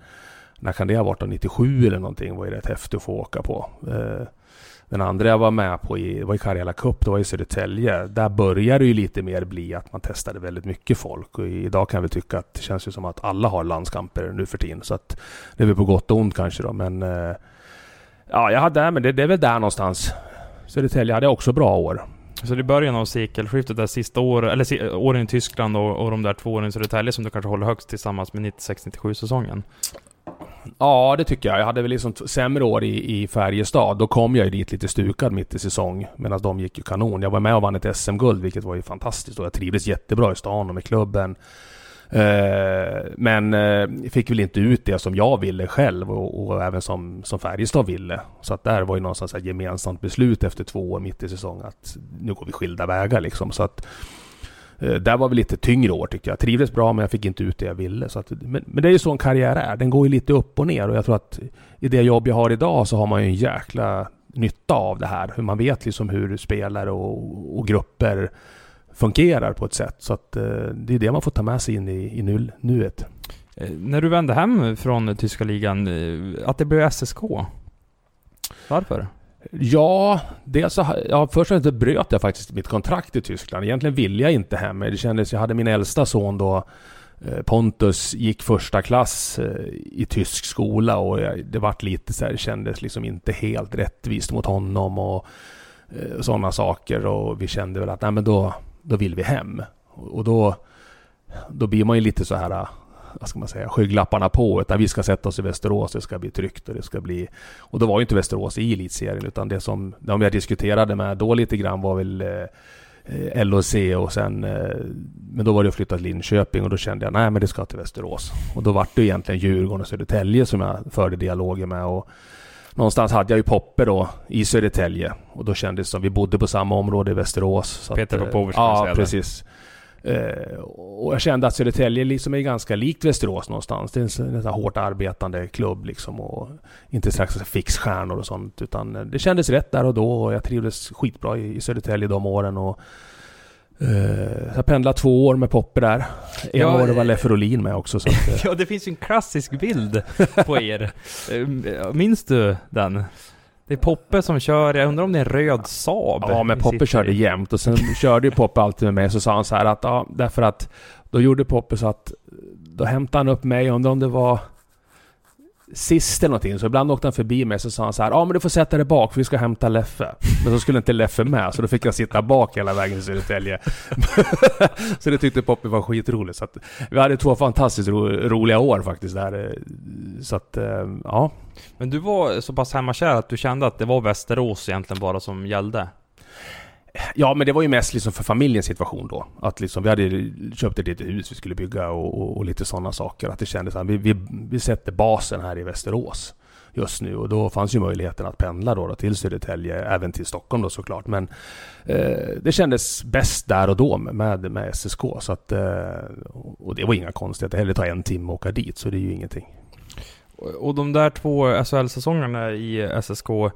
när kan det ha varit, nittiosju eller någonting, var ju rätt häftigt att få åka på. Eh, den andra jag var med på i, var i Karjala Cup, det var i Södertälje. Där började det ju lite mer bli att man testade väldigt mycket folk. Och idag kan vi tycka att det känns ju som att alla har landskamper nu för tiden. Så att det är väl på gott och ont kanske då. Men eh, ja, jag hade, men det, det är väl där någonstans. Södertälje hade också bra år. Så det början av sekelskiftet, där sista år, eller åren i Tyskland och, och de där två åren i Södertälje som du kanske håller högst tillsammans med nittiosex nittiosju-säsongen? Ja, det tycker jag. Jag hade väl liksom sämre år i, i Färjestad. Då kom jag ju dit lite stukad mitt i säsong, medan de gick ju kanon. Jag var med och vann ett S M-guld, vilket var ju fantastiskt. Och jag trivdes jättebra i stan och med klubben. Men fick väl inte ut det som jag ville själv, och, och även som, som Färjestad ville. Så att där var ju någonstans ett gemensamt beslut efter två år mitt i säsong att nu går vi skilda vägar liksom. Så att där var vi lite tyngre år tycker jag. Jag trivdes bra, men jag fick inte ut det jag ville. Så att, men, men det är ju så en karriär är. Den går ju lite upp och ner, och jag tror att i det jobb jag har idag så har man ju en jäkla nytta av det här. Hur man vet liksom hur spelare och, och grupper fungerar på ett sätt. Så att eh, det är det man får ta med sig in i, i nu, nuet. När du vände hem från tyska ligan, att det blev S S K. Varför? Ja, det så, ja, först och främst bröt jag faktiskt mitt kontrakt i Tyskland. Egentligen ville jag inte hem. Det kändes, jag hade min äldsta son då, Pontus, gick första klass i tysk skola, och jag, det vart lite så här, det kändes liksom inte helt rättvist mot honom och eh, sådana saker, och vi kände väl att nej, men då då vill vi hem. Och då, då blir man ju lite så här, vad ska man säga, skygglapparna på, utan vi ska sätta oss i Västerås, det ska bli tryggt och det ska bli... Och då var ju inte Västerås i elitserien, utan det som de jag diskuterade med då lite grann var väl eh, L O C, och sen eh, men då var det flyttat till Linköping, och då kände jag, nej men det ska till Västerås. Och då var det egentligen Djurgården och Södertälje som jag förde dialoger med, och någonstans hade jag ju Poppe då i Södertälje, och då kändes det som vi bodde på samma område i Västerås. Så Peter att, Popovic, ja, säga precis. Eh, och jag kände att Södertälje liksom är ganska likt Västerås någonstans. Det är en, en hårt arbetande klubb liksom, och inte strax fixstjärnor och sånt, utan det kändes rätt där och då, och jag trivdes skitbra i, i Södertälje de åren. Och Uh, jag pendlade två år med Poppe där. En ja, år var Leffe Rolin med också så att, ja, det finns ju en klassisk bild på er. Minns du den? Det är Poppe som kör, jag undrar om det är en röd Saab. Ja, men Poppe körde jämt. Och sen körde ju Poppe alltid med mig. Så sa han så här att ja, därför att då gjorde Poppe så att då hämtade han upp mig, undrar om det var sist eller någonting, så ibland åkte han förbi mig, så sa han så här, ja ah, men du får sätta dig bak för vi ska hämta Leffe, men så skulle inte Leffe med, så då fick jag sitta bak hela vägen till Södertälje. Så det tyckte Poppe var skitroligt, så att vi hade två fantastiskt ro- roliga år faktiskt där, så att ja. Men du var så pass hemmakär att du kände att det var Västerås egentligen bara som gällde? Ja, men det var ju mest liksom för familjens situation då. Att liksom, vi hade köpt ett litet hus vi skulle bygga och, och, och lite sådana saker. Att det kändes att vi, vi, vi sätter basen här i Västerås just nu. Och då fanns ju möjligheten att pendla då, då till Södertälje, även till Stockholm då såklart. Men eh, det kändes bäst där och då med, med S S K. Så att, eh, och det var inga konstigheter. Heller ta en timme och åka dit, så det är ju ingenting. Och de där två S H L-säsongerna i S S K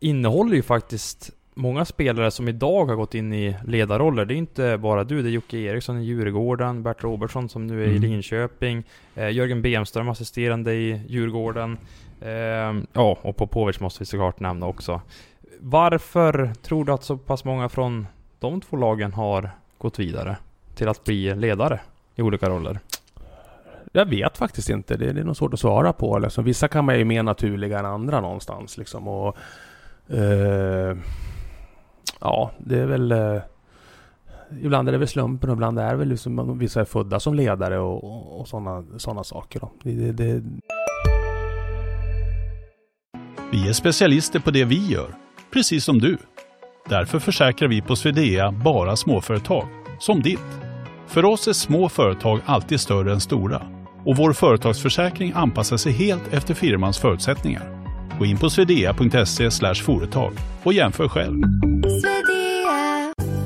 innehåller ju faktiskt... många spelare som idag har gått in i ledarroller. Det är inte bara du, det är Jocke Eriksson i Djurgården, Bert Robertson som nu är mm. i Linköping, eh, Jörgen Bemström assisterande i Djurgården, eh, ja, och Popovic måste vi såklart nämna också. Varför tror du att så pass många från de två lagen har gått vidare till att bli ledare i olika roller? Jag vet faktiskt inte, det är, det är nog svårt att svara på. Liksom, vissa kan man ju mer naturliga än andra någonstans liksom, och eh... ja, det är väl eh, ibland är det väl slumpen, och ibland är det väl liksom, vissa är födda som ledare och, och, och sådana såna saker då. Det, det... Vi är specialister på det vi gör, precis som du. Därför försäkrar vi på Swedea bara småföretag, som ditt. För oss är små företag alltid större än stora, och vår företagsförsäkring anpassar sig helt efter firmans förutsättningar. Gå in på swedea punkt se slash företag och jämför själv.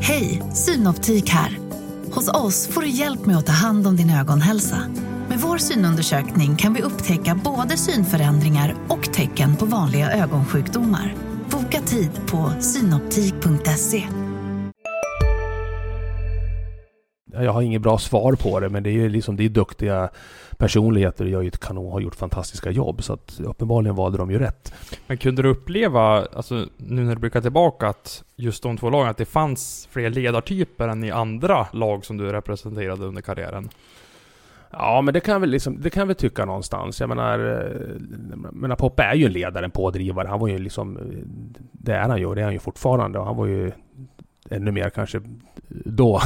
Hej, Synoptik här. Hos oss får du hjälp med att ta hand om din ögonhälsa. Med vår synundersökning kan vi upptäcka både synförändringar och tecken på vanliga ögonsjukdomar. Boka tid på synoptik punkt se. jag har inget bra svar på det, men det är liksom, det är duktiga personligheter och gör ju ett kanon, har gjort fantastiska jobb, så att uppenbarligen valde de ju rätt. Men kunde du uppleva, alltså nu när du brukar tillbaka, att just de två lagen, att det fanns fler ledartyper än i andra lag som du representerade under karriären? Ja, men det kan väl liksom, det kan vi tycka någonstans. Jag menar, jag menar Poppe är ju en ledare, en pådrivare. Han var ju liksom, det är han ju, det är han ju fortfarande, och han var ju ännu mer kanske då.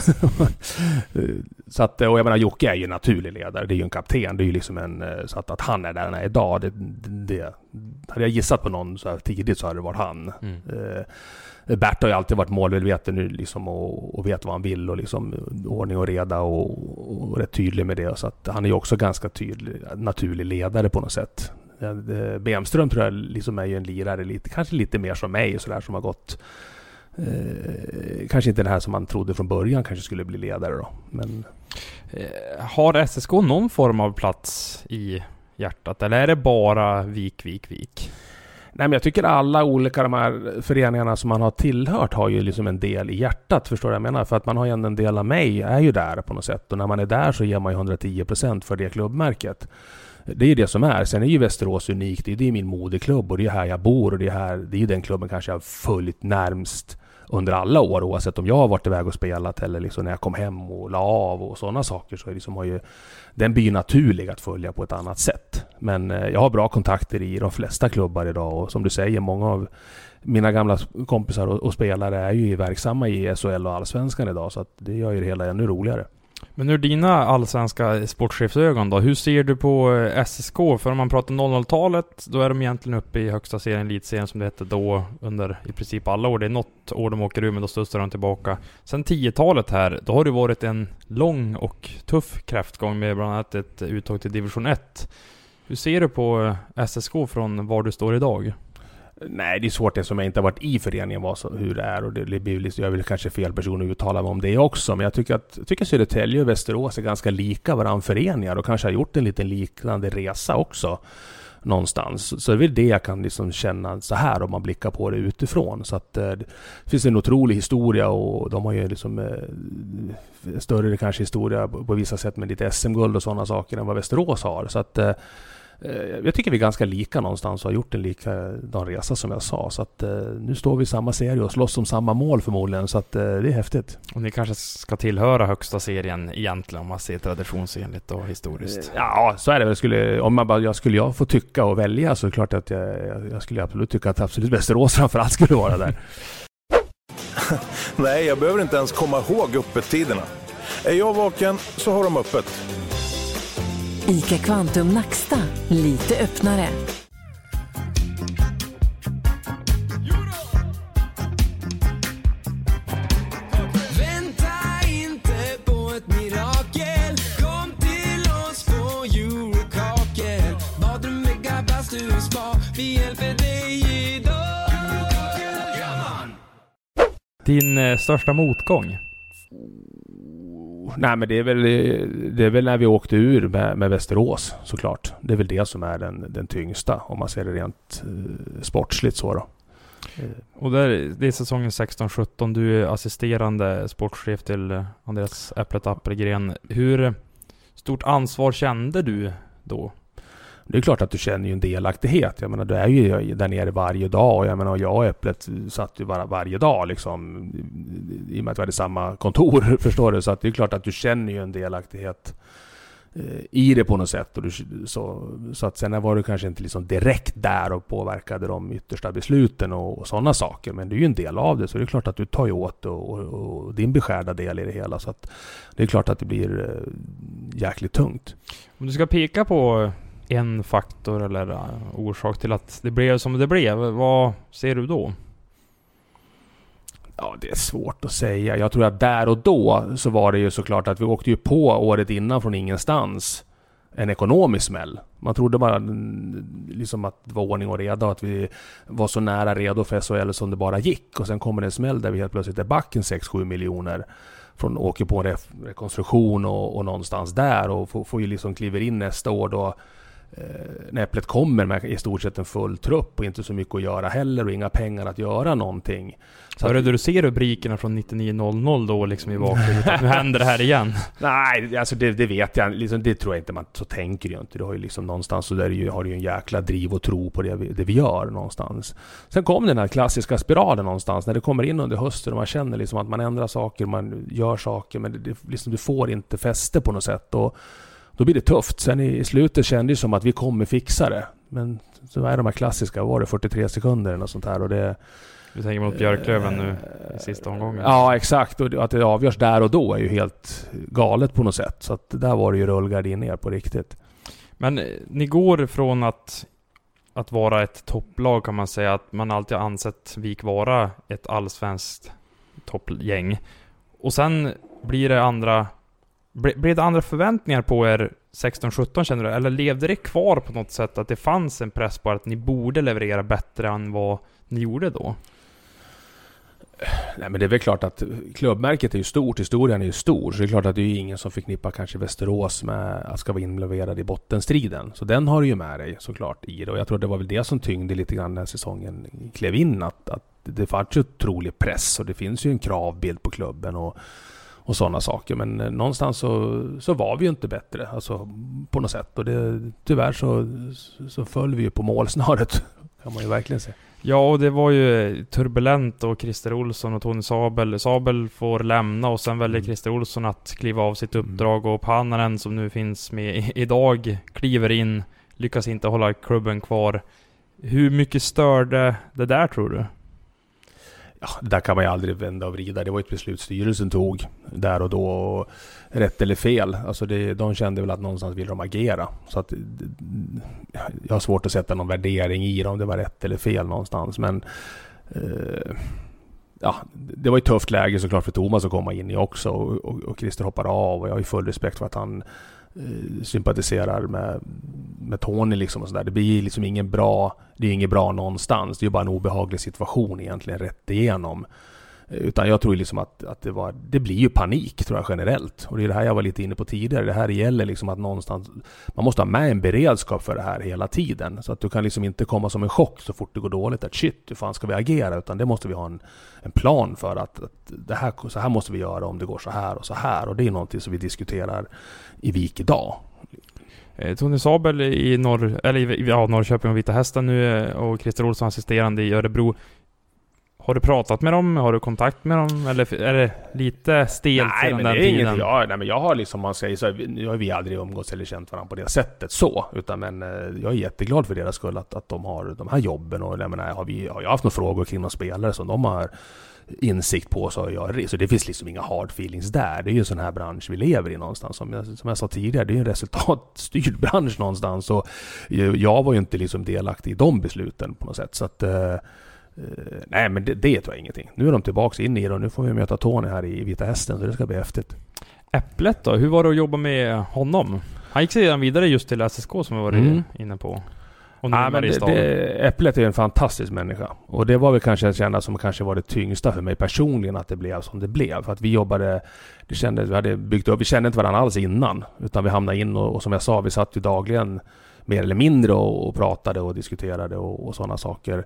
Så att, och jag menar, Jocke är ju en naturlig ledare, det är ju en kapten, det är ju liksom en, så att, att han är där han är idag, det, det hade jag gissat på någon så här tidigt, så hade det varit han. Mm. eh, Bert har ju alltid varit målmedveten nu liksom, och, och vet vad han vill, och liksom ordning och reda, och, och rätt tydlig med det, så att han är ju också ganska tydlig, naturlig ledare på något sätt. eh, Bemström tror jag liksom är ju en lirare, lite, kanske lite mer som mig, så där, som har gått Eh, kanske inte det här som man trodde från början kanske skulle bli ledare då, men... eh, har S S K någon form av plats i hjärtat, eller är det bara Vik, Vik, Vik? Nej, men jag tycker alla olika de här föreningarna som man har tillhört har ju liksom en del i hjärtat, förstår du vad jag menar? För att man har ju en del av mig är ju där på något sätt, och när man är där så ger man ju hundra tio procent för det klubbmärket. Det är ju det som är. Sen är ju Västerås unikt, det är ju min moderklubb, och det är här jag bor, och det är här, det är ju den klubben kanske jag har följt närmst under alla år, oavsett om jag har varit iväg och spelat eller liksom när jag kom hem och la av och sådana saker, så är det som har ju, den blir naturlig att följa på ett annat sätt. Men jag har bra kontakter i de flesta klubbar idag, och som du säger, många av mina gamla kompisar och, och spelare är ju verksamma i S H L och Allsvenskan idag, så att det gör ju det hela ännu roligare. Men ur dina allsvenska sportchefsögon då, hur ser du på S S K? För om man pratar noll noll-talet, då är de egentligen uppe i högsta serien, elitserien som det hette då, under i princip alla år. Det är något år de åker ur, men då studsar de tillbaka. Sen tio-talet här, då har det varit en lång och tuff kräftgång med bland annat ett uttag till division ett. Hur ser du på S S K från var du står idag? Nej, det är svårt, det som jag inte har varit i föreningen var så, hur det är, och det blir, jag vill kanske fel person att uttala mig om det också, men jag tycker att jag tycker Södertälje och Västerås är ganska lika varandra föreningar, och kanske har gjort en liten liknande resa också någonstans, så det är väl det jag kan liksom känna så här om man blickar på det utifrån. Så att det finns en otrolig historia, och de har ju liksom eh, större kanske historia på, på vissa sätt med lite S M-guld och sådana saker än vad Västerås har, så att eh, jag tycker vi är ganska lika någonstans och har gjort en likadan resa som jag sa. Så att eh, nu står vi i samma serie och slåss om samma mål förmodligen. Så att eh, det är häftigt. Och ni kanske ska tillhöra högsta serien egentligen om man ser traditionsenligt och historiskt. Ja, så är det. Jag skulle, om man bara, jag skulle jag få tycka och välja, så är det klart att jag, jag skulle absolut tycka att absolut Västerås framförallt skulle vara där. Nej, jag behöver inte ens komma ihåg öppettiderna. Är jag vaken så har de öppet. Ica Quantum Naxta, lite öppnare. Vänta inte på ett mirakel. Kom till oss på Eurokakel. Badrum, mega, bastu och spa. Vi hjälper dig idag. Din eh, största motgång? Nej, men det är väl, det är väl när vi åkte ur med, med Västerås, såklart. Det är väl det som är den, den tyngsta, om man ser det rent eh, sportsligt så då. Och där, det är säsongen sexton sjutton. Du är assisterande sportchef till Andreas Äpplet Appelgren. Hur stort ansvar kände du då? Det är klart att du känner ju en delaktighet. Jag menar, du är ju där nere varje dag, och jag menar, jag och Äpplet satt ju bara varje dag liksom, i och med att vi hade samma kontor, förstår du, så att det är klart att du känner ju en delaktighet i det på något sätt, och du, så, så att sen var du kanske inte liksom direkt där och påverkade de yttersta besluten och, och sådana saker, men du är ju en del av det, så det är klart att du tar ju åt och, och, och din beskärda del i det hela, så att det är klart att det blir jäkligt tungt. Om du ska peka på en faktor eller orsak till att det blev som det blev, vad ser du då? Ja, det är svårt att säga. Jag tror att där och då så var det ju såklart att vi åkte ju på året innan från ingenstans en ekonomisk smäll. Man trodde bara liksom att det var ordning och reda, att vi var så nära redo för S H L som det bara gick, och sen kommer det en smäll där vi helt plötsligt är backen sex sju miljoner från åker på en rekonstruktion och, och någonstans där, och får, får ju liksom kliver in nästa år då när Äpplet kommer med i stort sett en full trupp och inte så mycket att göra heller och inga pengar att göra någonting. Så hörde du, du ser rubrikerna från nittionio noll noll då liksom i bakgrunden? Nu händer det här igen. Nej, alltså det, det vet jag. Liksom, det tror jag inte man så tänker ju inte. Det har ju liksom någonstans så där ju, har det ju en jäkla driv och tro på det vi, det vi gör någonstans. Sen kom den här klassiska spiralen någonstans när det kommer in under hösten och man känner liksom att man ändrar saker, man gör saker men det, det, liksom, du får inte fäste på något sätt och då blir det tufft. Sen i slutet kändes det som att vi kommer fixa det. Men så är de här klassiska, var det fyrtiotre sekunder eller något sånt här. Och det, vi tänker mot Björklöven nu i sista omgången. Ja, exakt. Och att det avgörs där och då är ju helt galet på något sätt. Så att där var det ju rullgardiner på riktigt. Men ni går från att, att vara ett topplag kan man säga att man alltid har ansett Vik vara ett allsvenskt toppgäng. Och sen blir det andra... Blev det andra förväntningar på er sexton sjutton känner du? Eller levde det kvar på något sätt att det fanns en press på att ni borde leverera bättre än vad ni gjorde då? Nej, men det är väl klart att klubbmärket är ju stort, historien är ju stor. Så det är klart att det är ingen som förknippar kanske Västerås med att ska vara involverad i bottenstriden. Så den har du ju med dig såklart i det. Och jag tror det var väl det som tyngde lite grann när säsongen klev in. Att, att det fanns ju otrolig press och det finns ju en kravbild på klubben och och sådana saker, men någonstans så, så var vi ju inte bättre alltså, på något sätt och det, tyvärr så, så föll vi ju på målsnöret kan man ju verkligen se. Ja, och det var ju turbulent och Christer Olsson och Tony Sabel Sabel får lämna och sen väljer Christer Olsson att kliva av sitt uppdrag och Pannaren som nu finns med idag kliver in, lyckas inte hålla klubben kvar. Hur mycket störde det där tror du? Ja, det där kan man ju aldrig vända och vrida. Det var ett beslut styrelsen tog där och då. Och rätt eller fel. Alltså det, de kände väl att någonstans ville de agera. Så att, jag har svårt att sätta någon värdering i dem. Det var rätt eller fel någonstans. Men eh, ja, det var ett tufft läge såklart för Thomas att komma in i också. Och, och, och Christer hoppar av. Och jag har ju full respekt för att han eh, sympatiserar med, med Tony. Liksom och så där. Det blir liksom ingen bra... Det är inget bra någonstans. Det är ju bara en obehaglig situation egentligen rätt igenom. Utan jag tror liksom att, att det, var, det blir ju panik tror jag generellt. Och det är det här jag var lite inne på tidigare. Det här gäller liksom att någonstans man måste ha med en beredskap för det här hela tiden. Så att du kan liksom inte komma som en chock så fort det går dåligt. Att shit, hur fan ska vi agera? Utan det måste vi ha en, en plan för att, att det här, så här måste vi göra om det går så här och så här. Och det är någonting som vi diskuterar i Vik idag. Tony Sabel i, norr, eller i ja, Norrköping och Vita Hästen nu och Christer Olsson assisterande i Örebro. Har du pratat med dem? Har du kontakt med dem? Eller är det lite stelt? Nej, men den det är inget jag, nej, men jag har liksom, man säger så här, vi har vi aldrig umgåtts eller känt varandra på det sättet så. Utan men jag är jätteglad för deras skull att, att de har de här jobben och jag menar, har, vi, har jag haft några frågor kring några spelare som de har insikt på så jag så det finns liksom inga hard feelings där. Det är ju en sån här bransch vi lever i någonstans som jag, som jag sa tidigare, det är ju en resultatstyrd bransch någonstans och jag var ju inte liksom delaktig i de besluten på något sätt så att eh, nej men det, det tror jag ingenting. Nu är de tillbaka in i det och nu får vi möta Tony här i Vita Hästen så det ska bli häftigt. Äpplet då, hur var det att jobba med honom? Han gick sedan vidare just till S S K som vi var mm. inne på. Ja, men det, det, Äpplet är en fantastisk människa och det var väl kanske en kända som kanske var det tyngsta för mig personligen att det blev som det blev för att vi jobbade det kändes, vi, hade byggt upp, vi kände inte varandra alls innan utan vi hamnade in och, och som jag sa vi satt ju dagligen mer eller mindre och, och pratade och diskuterade och, och sådana saker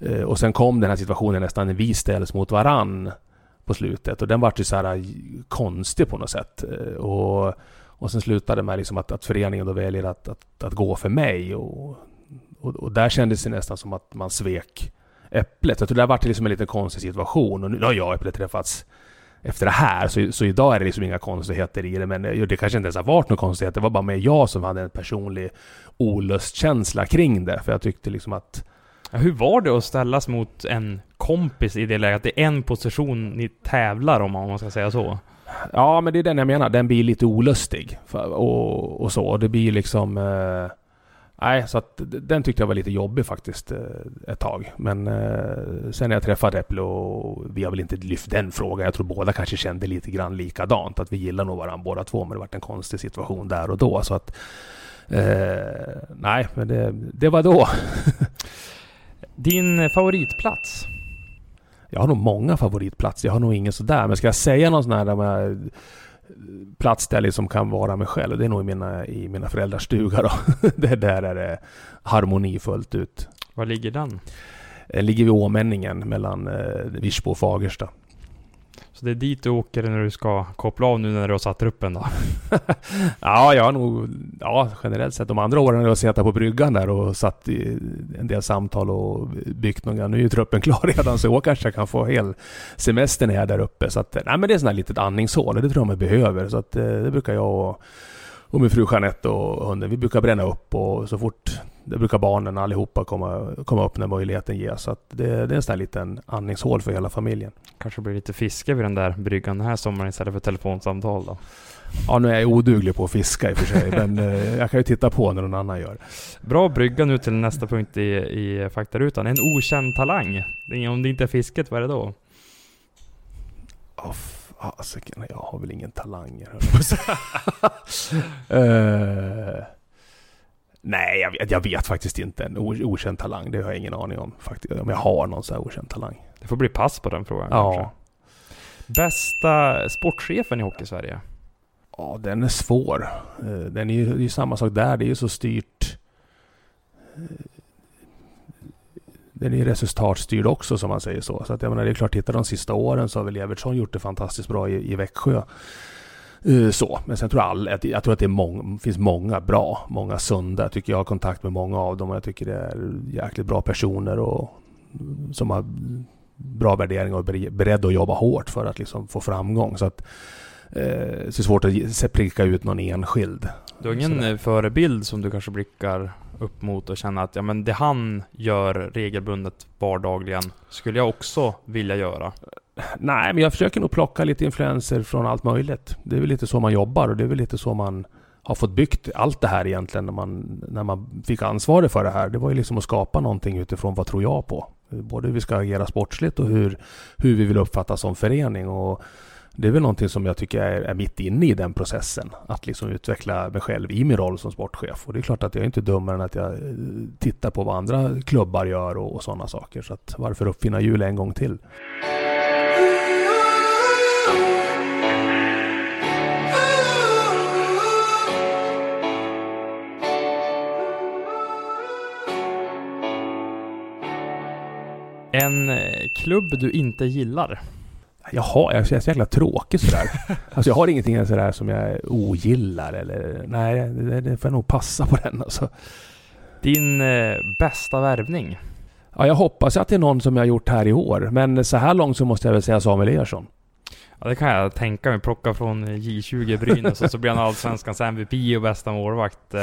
eh, och sen kom den här situationen nästan vi ställs mot varann på slutet och den var ju så här konstig på något sätt eh, och, och sen slutade med liksom att, att föreningen då väljer att, att, att gå för mig och Och, och där kändes det nästan som att man svek Äpplet. Jag tror det har varit liksom en lite konstig situation. Och nu har jag och Äpplet träffats efter det här. Så, så idag är det liksom inga konstigheter i det. Men det kanske inte ens har varit några konstigheter. Det var bara med jag som hade en personlig olustkänsla kring det. För jag tyckte liksom att... Ja, hur var det att ställas mot en kompis i det läget? Det är en position ni tävlar om, om man ska säga så. Ja, men det är den jag menar. Den blir lite olustig. Och, och så. Det blir liksom... Eh... Nej, så att den tyckte jag var lite jobbig faktiskt ett tag. Men eh, sen när jag träffade Äpple och vi har väl inte lyft den frågan. Jag tror båda kanske kände lite grann likadant. Att vi gillar nog varandra båda två. Men det var en konstig situation där och då. Så att eh, nej, men det, det var då. Din favoritplats? Jag har nog många favoritplatser. Jag har nog ingen sådär. Men ska jag säga någon sån här där man... plats där liksom kan vara mig själv. Det är nog i mina, i mina föräldrars stuga då. Det där är det harmoni fullt ut. Var ligger den? Den ligger vid Åmänningen mellan eh, Virsbo och Fagersta. Så det är dit du åker när du ska koppla av nu när du har satt truppen då? Ja, jag har nog ja, generellt sett de andra åren när jag satt på bryggan där och satt i en del samtal och byggt några. Nu är ju truppen klar redan, så jag kanske kan få hel semestern här där uppe. Så att, nej, men det är sådana här litet andningshål, det tror jag man behöver. Så att, det brukar jag och, och min fru Jeanette och hunden, vi brukar bränna upp, och så fort det brukar barnen allihopa komma, komma upp när möjligheten ges. Så att det, det är en sån här liten andningshål för hela familjen. Kanske blir lite fiske vid den där bryggan här sommaren istället för telefonsamtal då? Ja, nu är jag oduglig på att fiska i och för sig, men jag kan ju titta på när någon annan gör. Bra brygga nu till nästa punkt i, i faktarutan. En okänd talang. Om det inte är fisket, vad är det då? Oh, alltså, jag har väl ingen talang. uh... Nej, jag vet, jag vet faktiskt inte. En okänd talang, det har jag ingen aning om faktiskt. Om jag har någon så här okänd talang. Det får bli pass på den frågan, ja, kanske. Bästa sportchefen i Hockeysverige? Ja, den är svår. Den är ju, det är ju samma sak där. Det är ju så styrt. Den är ju resultatstyrd också, som man säger så. Så att jag menar, det är klart, titta de sista åren så har väl Evertsson gjort det fantastiskt bra i, i Växjö. Så, men sen tror jag, all, jag tror att det är många, finns många bra, många sunda. Jag tycker jag har kontakt med många av dem, och jag tycker det är jäkligt bra personer och som har bra värderingar och är beredda att jobba hårt för att liksom få framgång. Så att, eh, det är svårt att pricka ut någon enskild. Du har ingen sådär förebild som du kanske blickar upp mot och känner att ja, men det han gör regelbundet vardagligen skulle jag också vilja göra? Nej, men jag försöker nog plocka lite influenser från allt möjligt. Det är väl lite så man jobbar, och det är väl lite så man har fått byggt allt det här egentligen när man, när man fick ansvaret för det här. Det var ju liksom att skapa någonting utifrån vad tror jag på. Både hur vi ska agera sportsligt och hur, hur vi vill uppfattas som förening. Och det är väl någonting som jag tycker är, är mitt inne i den processen. Att liksom utveckla mig själv i min roll som sportchef. Och det är klart att jag är inte dummare än att jag tittar på vad andra klubbar gör och, och sådana saker. Så att varför uppfinna hjul en gång till? En klubb du inte gillar? Jaha, jag är så jäkla tråkig sådär. Alltså jag har ingenting sådär som jag ogillar. Eller, nej, det, det får jag nog passa på den. Alltså. Din eh, bästa värvning? Ja, jag hoppas att det är någon som jag har gjort här i år. Men så här långt så måste jag väl säga Samuel Ersson. Ja, det kan jag tänka mig. Plocka från J tjugo Brynäs och så blir han allsvenskans M V P och bästa målvakt.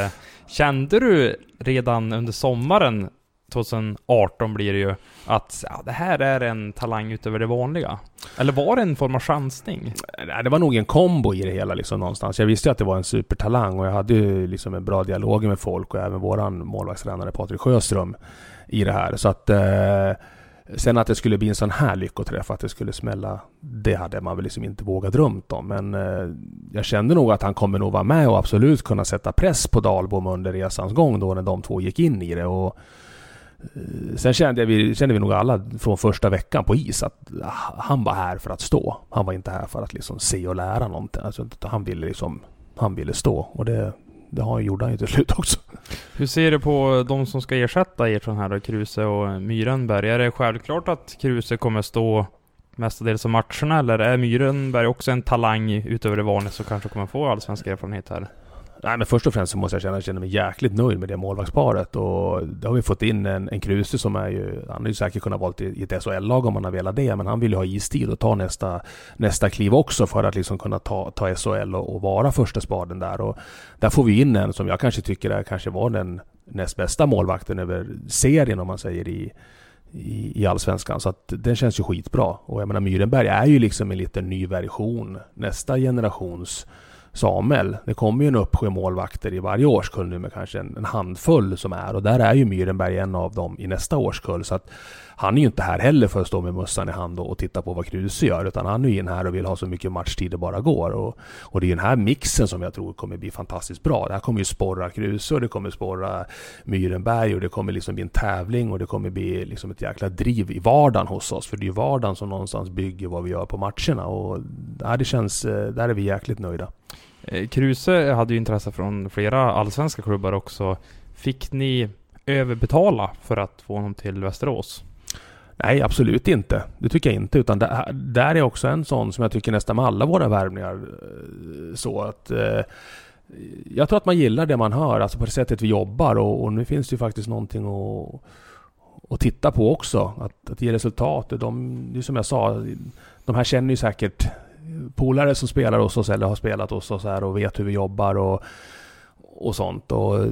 Kände du redan under sommaren tjugoarton blir det ju att ja, det här är en talang utöver det vanliga? Eller var det en form av chansning? Nej, det var nog en kombo i det hela liksom, någonstans. Jag visste ju att det var en supertalang, och jag hade ju liksom en bra dialog med folk och även våran målvaktstränare Patrik Sjöström i det här. Så att eh, sen att det skulle bli en sån här lyckoträff, att det skulle smälla, det hade man väl liksom inte vågat drömt om. Men eh, jag kände nog att han kommer nog vara med och absolut kunna sätta press på Dalbom under resans gång då när de två gick in i det. Och sen kände vi, kände vi nog alla från första veckan på is att han var här för att stå. Han var inte här för att liksom se och lära någonting. Alltså, han, ville liksom, han ville stå, och det, det har han gjort han ju till slut också. Hur ser du på de som ska ersätta er från här då, Kruse och Myrenberg? Är det självklart att Kruse kommer stå mestadels av matcherna, eller är Myrenberg också en talang utöver det vanliga som kanske kommer få allsvenska erfarenhet här? Nej, men först och främst så måste jag känna, jag känner mig jäkligt nöjd med det målvaktsparet, och då har vi fått in en, en Kruse som är ju, han hade ju säkert kunnat valt i, i ett S H L-lag om han har velat det, men han vill ju ha istid och ta nästa, nästa kliv också för att liksom kunna ta, ta S H L och, och vara första spaden där, och där får vi in en som jag kanske tycker är, kanske var den näst bästa målvakten över serien om man säger i I, i allsvenskan, så att den känns ju skitbra. Och jag menar, Myrenberg är ju liksom en liten ny version, nästa generations Samuel. Det kommer ju en uppsjö målvakter i varje årskull nu med kanske en, en handfull som är, och där är ju Myrenberg en av dem i nästa årskull, så att han är ju inte här heller för att stå med mössan i hand och, och titta på vad Kruse gör, utan han är ju in här och vill ha så mycket matchtid det bara går, och, och det är ju den här mixen som jag tror kommer bli fantastiskt bra. Det här kommer ju sporra Kruse och det kommer sporra Myrenberg och det kommer liksom bli en tävling och det kommer bli liksom ett jäkla driv i vardagen hos oss, för det är ju vardagen som någonstans bygger vad vi gör på matcherna, och där, det känns, där är vi jäkligt nöjda. Kruse hade ju intresse från flera allsvenska klubbar också. Fick ni överbetala för att få honom till Västerås? Nej, absolut inte. Det tycker jag inte. Utan där, där är också en sån som jag tycker nästan med alla våra värvningar. Så att eh, jag tror att man gillar det man hör, alltså på det sättet vi jobbar. Och, och nu finns det ju faktiskt någonting att, att titta på också. Att, att ge resultat. De, det är som jag sa, de här känner ju säkert polare som spelar hos oss eller har spelat hos oss här och vet hur vi jobbar och, och sånt, och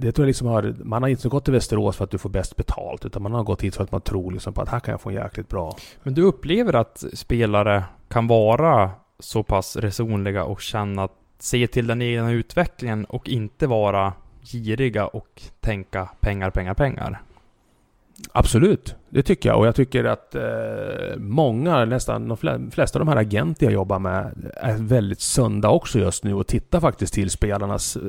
det tror jag liksom har, man har inte gått till Västerås för att du får bäst betalt, utan man har gått hit för att man tror liksom på att här kan jag få en jäkligt bra. Men du upplever att spelare kan vara så pass resonliga och känna att se till den egna utvecklingen och inte vara giriga och tänka pengar, pengar, pengar? Absolut, det tycker jag. Och jag tycker att eh, många, nästan de flesta av de här agenter jag jobbar med är väldigt sunda också just nu och tittar faktiskt till spelarnas eh,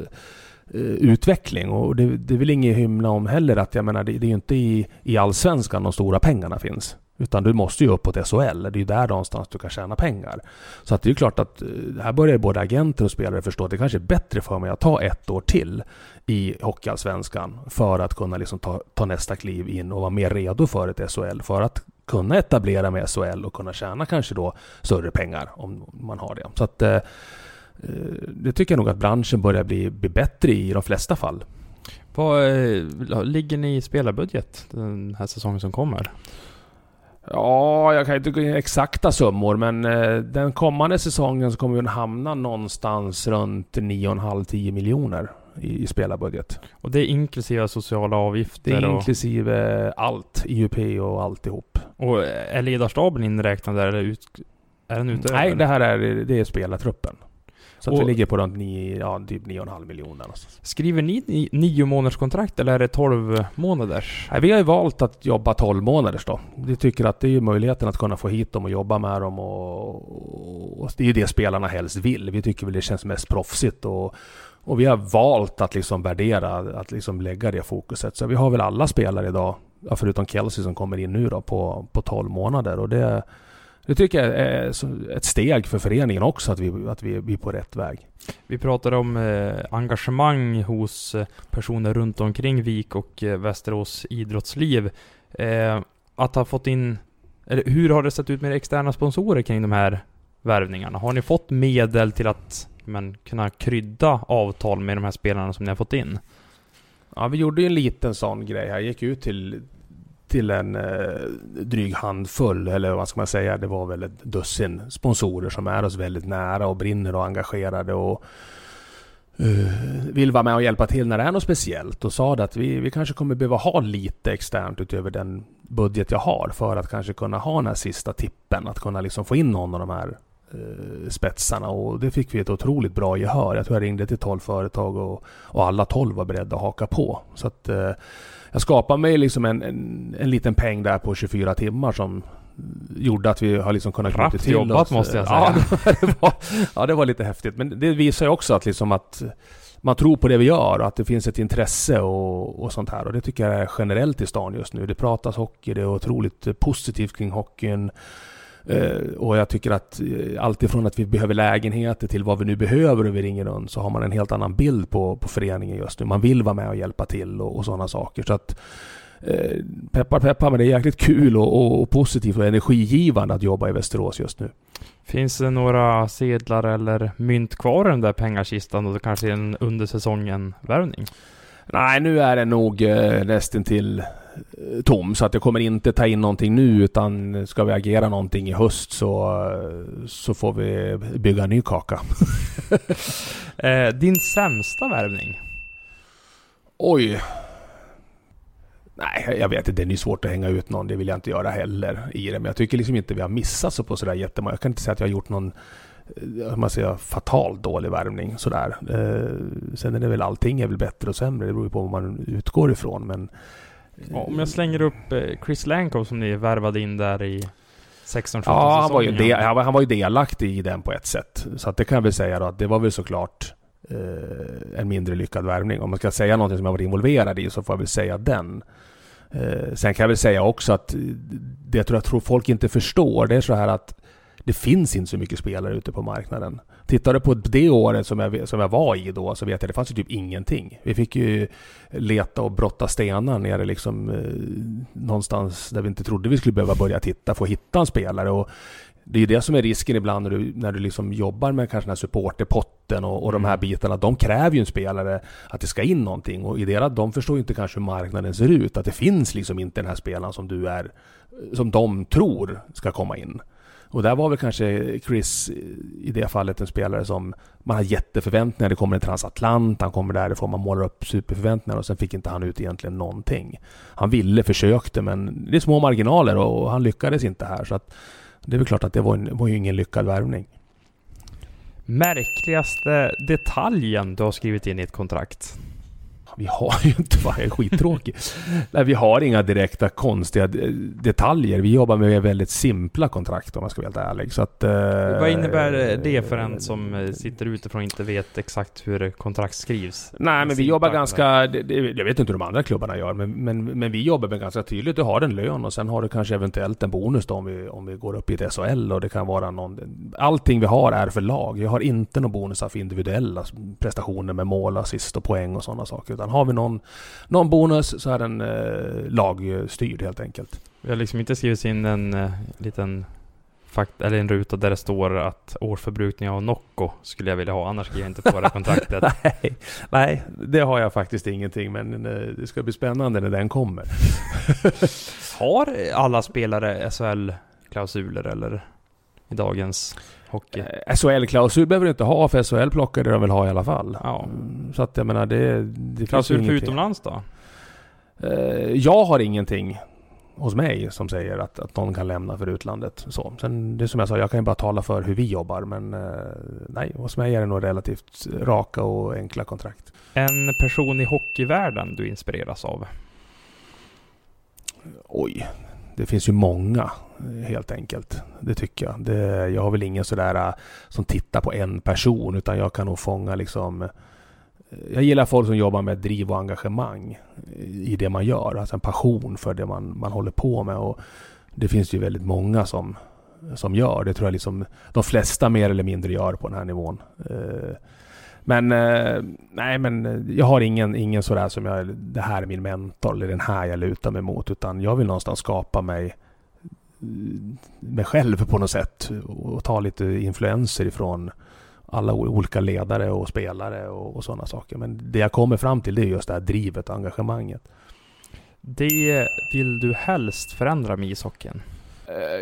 utveckling. Och det, det vill ingen hymla om heller, att jag menar, det, det är ju inte i, i allsvenskan de stora pengarna finns. Utan du måste ju uppåt S H L. Det är ju där någonstans du kan tjäna pengar. Så att det är ju klart att här börjar både agenter och spelare förstå att det kanske är bättre för mig att ta ett år till i hockeyallsvenskan för att kunna liksom ta, ta nästa kliv in och vara mer redo för ett S H L. För att kunna etablera med S H L och kunna tjäna kanske då större pengar om man har det. Så att eh, det tycker jag nog att branschen börjar bli, bli bättre i, i de flesta fall. Vad eh, ligger ni i spelarbudget den här säsongen som kommer? Ja, jag kan inte gå in exakta summor, men eh, den kommande säsongen så kommer vi hamna någonstans runt nio komma fem till tio miljoner i, i spelarbudget. Och det är inklusive sociala avgifter? Det är och... inklusive allt, I U P och alltihop. Och är ledarstaben inräknad där? Eller ut... är den utöver? Nej, det här är, det är spelartruppen. Så och... att vi ligger på runt nio, ja, typ nio komma fem miljoner. Skriver ni nio månaders kontrakt eller är det tolv månaders? Nej, vi har ju valt att jobba tolv månaders då. Vi tycker att det är ju möjligheten att kunna få hit dem och jobba med dem. Och, och det är ju det spelarna helst vill. Vi tycker väl det känns mest proffsigt. Och, och vi har valt att liksom värdera, att liksom lägga det fokuset. Så vi har väl alla spelare idag, förutom Kelsey som kommer in nu då, på, på tolv månader. Och det... Det tycker jag är ett steg för föreningen också, att vi, att vi, vi är på rätt väg. Vi pratade om eh, engagemang hos personer runt omkring Vik och eh, Västerås idrottsliv. Eh, att ha fått in, eller hur har det sett ut med externa sponsorer kring de här värvningarna? Har ni fått medel till att men, kunna krydda avtal med de här spelarna som ni har fått in? Ja, vi gjorde ju en liten sån grej här. Jag gick ut till... till en eh, dryg handfull, eller vad ska man säga, det var väl ett dussin sponsorer som är oss väldigt nära och brinner och engagerade och uh, vill vara med och hjälpa till när det är något speciellt, och sa att vi, vi kanske kommer behöva ha lite externt utöver den budget jag har för att kanske kunna ha den här sista tippen, att kunna liksom få in någon av de här uh, spetsarna, och det fick vi ett otroligt bra gehör. Jag tror jag ringde till tolv företag och, och alla tolv var beredda att haka på, så att uh, jag skapade mig liksom en, en, en liten peng där på tjugofyra timmar som gjorde att vi har liksom kunnat knyta till jobbat oss. Måste jag säga. Ja, det var, ja, det var lite häftigt. Men det visar ju också att, liksom att man tror på det vi gör och att det finns ett intresse och, och sånt här. Och det tycker jag är generellt i stan just nu. Det pratas hockey, det är otroligt positivt kring hockeyn. Uh, och jag tycker att uh, alltifrån att vi behöver lägenheter till vad vi nu behöver och vi ringer runt, så har man en helt annan bild på, på föreningen just nu. Man vill vara med och hjälpa till och, och sådana saker. Så att uh, peppar peppar, men det är jäkligt kul och, och, och positivt och energigivande att jobba i Västerås just nu. Finns det några sedlar eller mynt kvar i den där pengarkistan och kanske en under säsongen värvning? Nej, nu är det nog uh, nästan till tom, så att jag kommer inte ta in någonting nu, utan ska vi agera någonting i höst så, så får vi bygga en ny kaka. Din sämsta värvning? Oj. Nej, jag vet inte, det är ju svårt att hänga ut någon, det vill jag inte göra heller i det, men jag tycker liksom inte vi har missat så på sådär jättemånga. Jag kan inte säga att jag har gjort någon man säger, fatal dålig värmning sådär. Eh, sen är det väl allting är väl bättre och sämre, det beror på vad man utgår ifrån, men ja, om jag slänger upp Chris Lankov som ni värvade in där i sexton sjutton säsongen. Ja, han var, ju del, han var ju delaktig i den på ett sätt. Så att det kan jag väl säga då, att det var väl såklart eh, en mindre lyckad värvning. Om man ska säga något som jag var involverad i så får jag väl säga den. Eh, sen kan jag väl säga också att det jag tror, jag tror folk inte förstår, det är så här att det finns inte så mycket spelare ute på marknaden. Tittar du på det året som jag, som jag var i då, så vet jag att det fanns ju typ ingenting. Vi fick ju leta och brotta stenar nere liksom, eh, någonstans där vi inte trodde vi skulle behöva börja titta, få hitta en spelare. Och det är ju det som är risken ibland när du, när du liksom jobbar med kanske den här supporterpotten och, och de här bitarna. De kräver ju en spelare att det ska in någonting. Och i det att de förstår ju inte kanske hur marknaden ser ut. Att det finns liksom inte den här spelaren som, du är, som de tror ska komma in. Och där var väl kanske Chris i det fallet en spelare som man har jätteförväntningar. Det kommer en transatlant, han kommer därifrån, man målar upp superförväntningar och sen fick inte han ut egentligen någonting. Han ville, försökte, men det är små marginaler och han lyckades inte här. Så att det är väl klart att det var, en, var ju ingen lyckad värvning. Märkligaste detaljen du har skrivit in i ett kontrakt? Vi har ju inte, vad är skittråkigt. Nej, vi har inga direkta konstiga detaljer. Vi jobbar med väldigt simpla kontrakt om man ska vara helt ärlig. Så att, eh, vad innebär det för en som sitter utifrån och inte vet exakt hur kontrakt skrivs? Nej, men vi jobbar ganska, det, det, jag vet inte hur de andra klubbarna gör, men, men, men vi jobbar med ganska tydligt. Du har en lön och sen har du kanske eventuellt en bonus då, om, vi, om vi går upp i ett S H L och det kan vara någon, allting vi har är för lag. Jag har inte någon bonus för individuella prestationer med mål, assist och poäng och sådana saker. Utan har vi någon, någon bonus så är den eh, lagstyrd helt enkelt. Vi har liksom inte skrivit in en eh, liten fakt, eller en ruta där det står att årsförbrukning av Nocco skulle jag vilja ha, annars ger jag inte på det kontraktet. nej, nej, det har jag faktiskt ingenting, men eh, det ska bli spännande när den kommer. Har alla spelare S H L-klausuler eller i dagens hockey? S H L-klausul behöver du inte ha, för S H L plockar det de vill ha i alla fall. Ja. Så att jag menar, det, det klausul för ingenting. Utomlands då? Jag har ingenting hos mig som säger att, att någon kan lämna för utlandet. Så. Sen, det som jag sa, jag kan ju bara tala för hur vi jobbar, men nej, hos mig är det nog relativt raka och enkla kontrakt. En person i hockeyvärlden du inspireras av? Oj, det finns ju många helt enkelt, det tycker jag. Det, jag har väl ingen sådär som tittar på en person, utan jag kan nog fånga liksom, jag gillar folk som jobbar med driv och engagemang i det man gör, alltså en passion för det man, man håller på med, och det finns ju väldigt många som, som gör det, tror jag liksom, de flesta mer eller mindre gör på den här nivån. Men nej, men jag har ingen, ingen sådär som jag, det här är min mentor eller den här jag lutar mig mot, utan jag vill någonstans skapa mig mig själv på något sätt och ta lite influenser ifrån alla olika ledare och spelare och, och sådana saker. Men det jag kommer fram till, det är just det här drivet och engagemanget. Det vill du helst förändra med ishockeyn?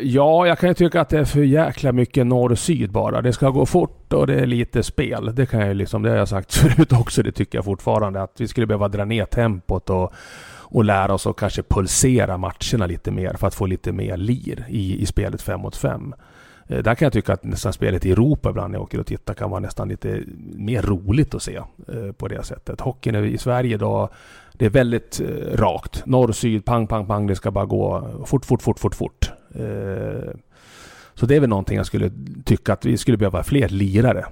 Ja, jag kan ju tycka att det är för jäkla mycket norr och syd bara. Det ska gå fort och det är lite spel. Det kan jag liksom, det har jag sagt förut också, det tycker jag fortfarande, att vi skulle behöva dra ner tempot och och lära oss att kanske pulsera matcherna lite mer för att få lite mer lir i, i spelet fem mot fem. Eh, där kan jag tycka att nästan spelet i Europa ibland när jag åker och tittar kan vara nästan lite mer roligt att se eh, på det sättet. Hockeyn i Sverige då, det är väldigt eh, rakt. Norr, syd, pang, pang, pang. Det ska bara gå fort, fort, fort, fort, fort. Eh, så det är väl någonting jag skulle tycka att vi skulle behöva fler lirare.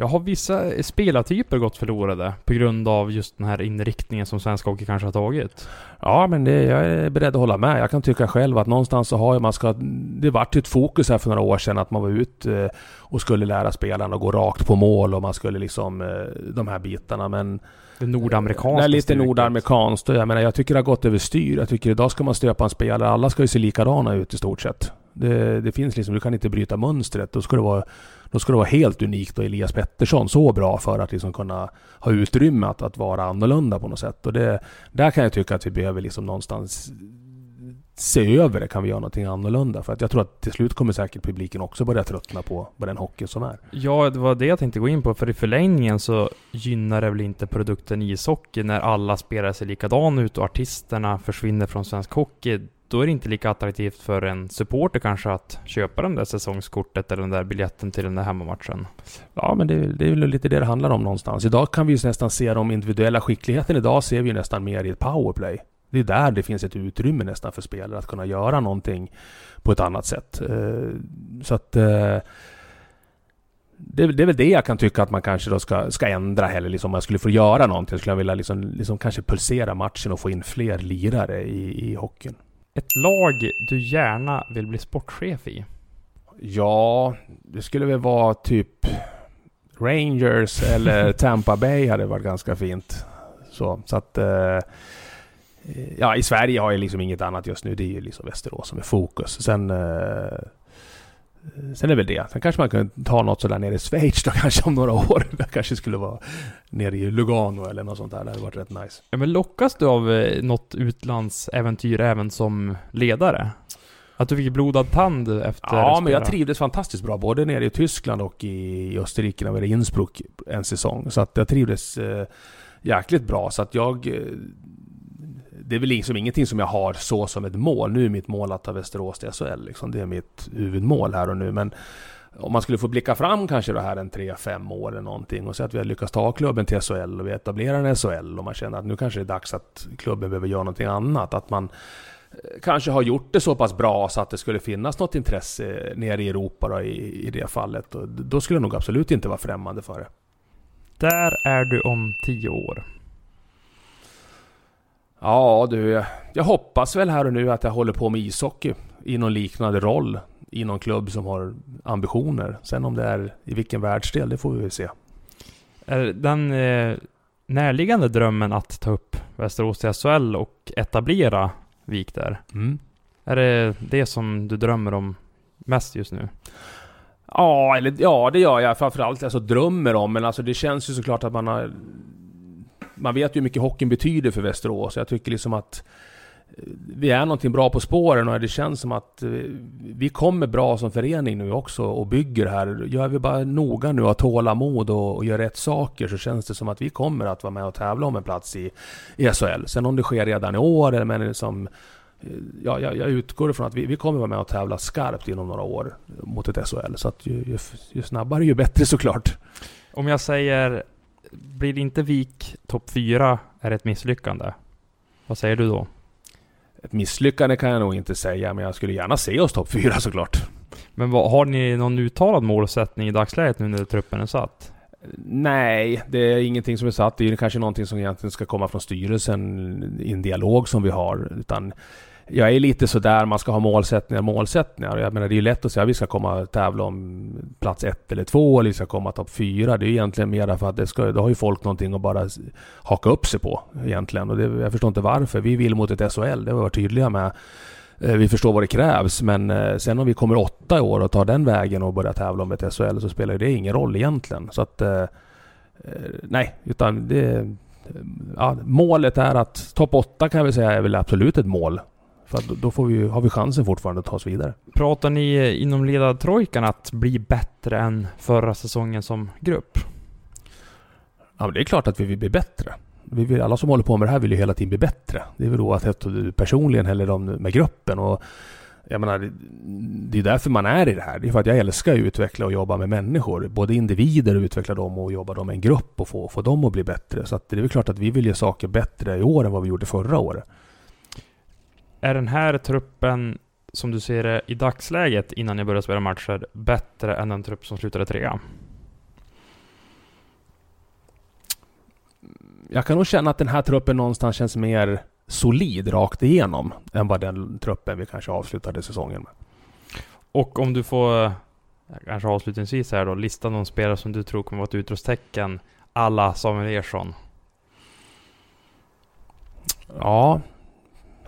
Jag har vissa spelartyper gått förlorade på grund av just den här inriktningen som svenska hockey kanske har tagit. Ja, men det, jag är beredd att hålla med. Jag kan tycka själv att någonstans så har man ska, det varit ett fokus här för några år sedan att man var ut och skulle lära spelarna att gå rakt på mål och man skulle liksom de här bitarna, men det nordamerikanskt. Nej, lite nordamerikanskt. Jag menar, jag tycker det har gått över styr. Jag tycker idag ska man stöpa en spelare. Alla ska ju se likadana ut i stort sett. Det, det finns liksom, du kan inte bryta mönstret. Då ska det vara, då ska det vara helt unikt och Elias Pettersson så bra för att liksom kunna ha utrymme att, att vara annorlunda på något sätt. Och det, där kan jag tycka att vi behöver liksom någonstans se över det, kan vi göra någonting annorlunda, för att jag tror att till slut kommer säkert publiken också börja tröttna på, på den hockeyn som är. Ja, det var det jag tänkte gå in på, för i förlängningen så gynnar det väl inte produkten ishockey när alla spelar sig likadan ut och artisterna försvinner från svensk hockey. då är det inte lika attraktivt för en supporter kanske att köpa den där säsongskortet eller den där biljetten till den där hemmamatchen. Ja, men det, det är väl lite det det handlar om någonstans. Idag kan vi ju nästan se de individuella skickligheten. Idag ser vi ju nästan mer i ett powerplay. Det är där det finns ett utrymme nästan för spelare att kunna göra någonting på ett annat sätt. Så att det är, det är väl det jag kan tycka att man kanske då ska, ska ändra heller. Liksom, om jag skulle få göra någonting skulle jag vilja liksom, liksom kanske pulsera matchen och få in fler lirare i, i hockeyn. Ett lag du gärna vill bli sportchef i? Ja, det skulle väl vara typ Rangers eller Tampa Bay hade varit ganska fint. Så, så att... Eh, ja, i Sverige har jag liksom inget annat just nu. Det är ju liksom Västerås som är fokus. Sen... Eh, Sen är väl det. Sen kanske man kan ta något sådär nere i Schweiz då, kanske om några år. Det kanske skulle vara nere i Lugano eller något sånt där. Det hade varit rätt nice. Ja, men lockas du av något utlandsäventyr även som ledare? Att du fick blodad tand efter... Ja, men jag trivdes fantastiskt bra. Både nere i Tyskland och i Österrike när vi var i Innsbruck en säsong. Så att jag trivdes eh, jäkligt bra. Så att jag... Eh, Det är väl liksom ingenting som jag har så som ett mål. Nu är mitt mål att ta Västerås till S H L. Liksom. Det är mitt huvudmål här och nu. Men om man skulle få blicka fram kanske då här en tre fem år eller någonting och säga att vi har lyckats ta klubben till S H L och vi etablerar en S H L och man känner att nu kanske det är dags att klubben behöver göra någonting annat. Att man kanske har gjort det så pass bra så att det skulle finnas något intresse nere i Europa då, i, i det fallet. Och då skulle jag nog absolut inte vara främmande för det. Där är du om tio år. Ja, du, jag hoppas väl här och nu att jag håller på med ishockey i någon liknande roll i någon klubb som har ambitioner. Sen om det är i vilken världsdel, det får vi väl se. Är den eh, närliggande drömmen att ta upp Västerås till S H L och etablera Vik där? Mm. Är det det som du drömmer om mest just nu? Ja, eller, ja det gör jag framförallt. Alltså drömmer om, men alltså, det känns ju såklart att man har... Man vet ju hur mycket hockeyn betyder för Västerås. Jag tycker liksom att vi är någonting bra på spåren och det känns som att vi kommer bra som förening nu också och bygger här. Gör vi bara noga nu att tåla mod och, och gör rätt saker så känns det som att vi kommer att vara med och tävla om en plats i, i S H L. Sen om det sker redan i år eller men liksom, ja, jag, jag utgår ifrån att vi, vi kommer vara med och tävla skarpt inom några år mot ett S H L. Så att ju, ju, ju snabbare ju bättre såklart. Om jag säger... Blir det inte Vik topp fyra är ett misslyckande? Vad säger du då? Ett misslyckande kan jag nog inte säga, men jag skulle gärna se oss topp fyra såklart. Men vad, har ni någon uttalad målsättning i dagsläget nu när truppen är satt? Nej, det är ingenting som är satt. Det är kanske någonting som egentligen ska komma från styrelsen i en dialog som vi har. Utan jag är lite så där man ska ha målsättningar målsättningar. Jag menar, det är ju lätt att säga att vi ska komma tävla om plats ett eller två eller vi ska komma topp fyra. Det är ju egentligen mer för att det ska, då har ju folk någonting att bara haka upp sig på egentligen. Och det, jag förstår inte varför. Vi vill mot ett S H L, det var tydliga med. Vi förstår vad det krävs, men sen om vi kommer åtta år och tar den vägen och börjar tävla om ett S H L så spelar ju det ingen roll egentligen. Så att, nej, utan det, ja, målet är att topp åtta kan vi säga är väl absolut ett mål. För då får vi, har vi chansen fortfarande att ta oss vidare. Pratar ni inom ledartrojkan att bli bättre än förra säsongen som grupp? Ja, men det är klart att vi vill bli bättre. Vi vill, alla som håller på med det här vill ju hela tiden bli bättre. Det är väl då att du personligen häller dem med gruppen. Och jag menar, det är därför man är i det här. Det är för att jag älskar att utveckla och jobba med människor. Både individer och utveckla dem och jobba dem med en grupp och få, få dem att bli bättre. Så att det är väl klart att vi vill göra saker bättre i år än vad vi gjorde förra året. Är den här truppen, som du ser det i dagsläget innan ni börjar spela matcher, bättre än den trupp som slutade trea? Jag kan nog känna att den här truppen någonstans känns mer solid rakt igenom än vad den truppen vi kanske avslutade säsongen med. Och om du får, kanske avslutningsvis här då, lista någon spelare som du tror kommer vara ett utropstecken à la Samuel Ersson. Ja...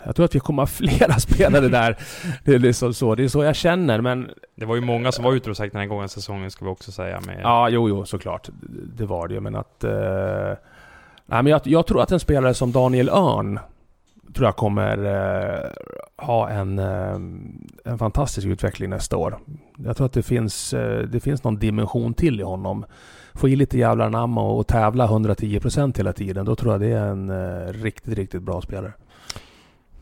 Jag tror att vi kommer ha flera spelare där. Det är liksom så, det är så jag känner. Men det var ju många som var utrustade den här gången säsongen, ska vi också säga. Med... Ja, jo, jo, såklart. Det var det ju. Men att, eh... Nej, men jag, jag tror att en spelare som Daniel Örn tror jag kommer eh, ha en, eh, en fantastisk utveckling nästa år. Jag tror att det finns, eh, det finns någon dimension till i honom. Få i lite jävla namma och, och tävla hundratio procent hela tiden. Då tror jag det är en eh, riktigt, riktigt bra spelare.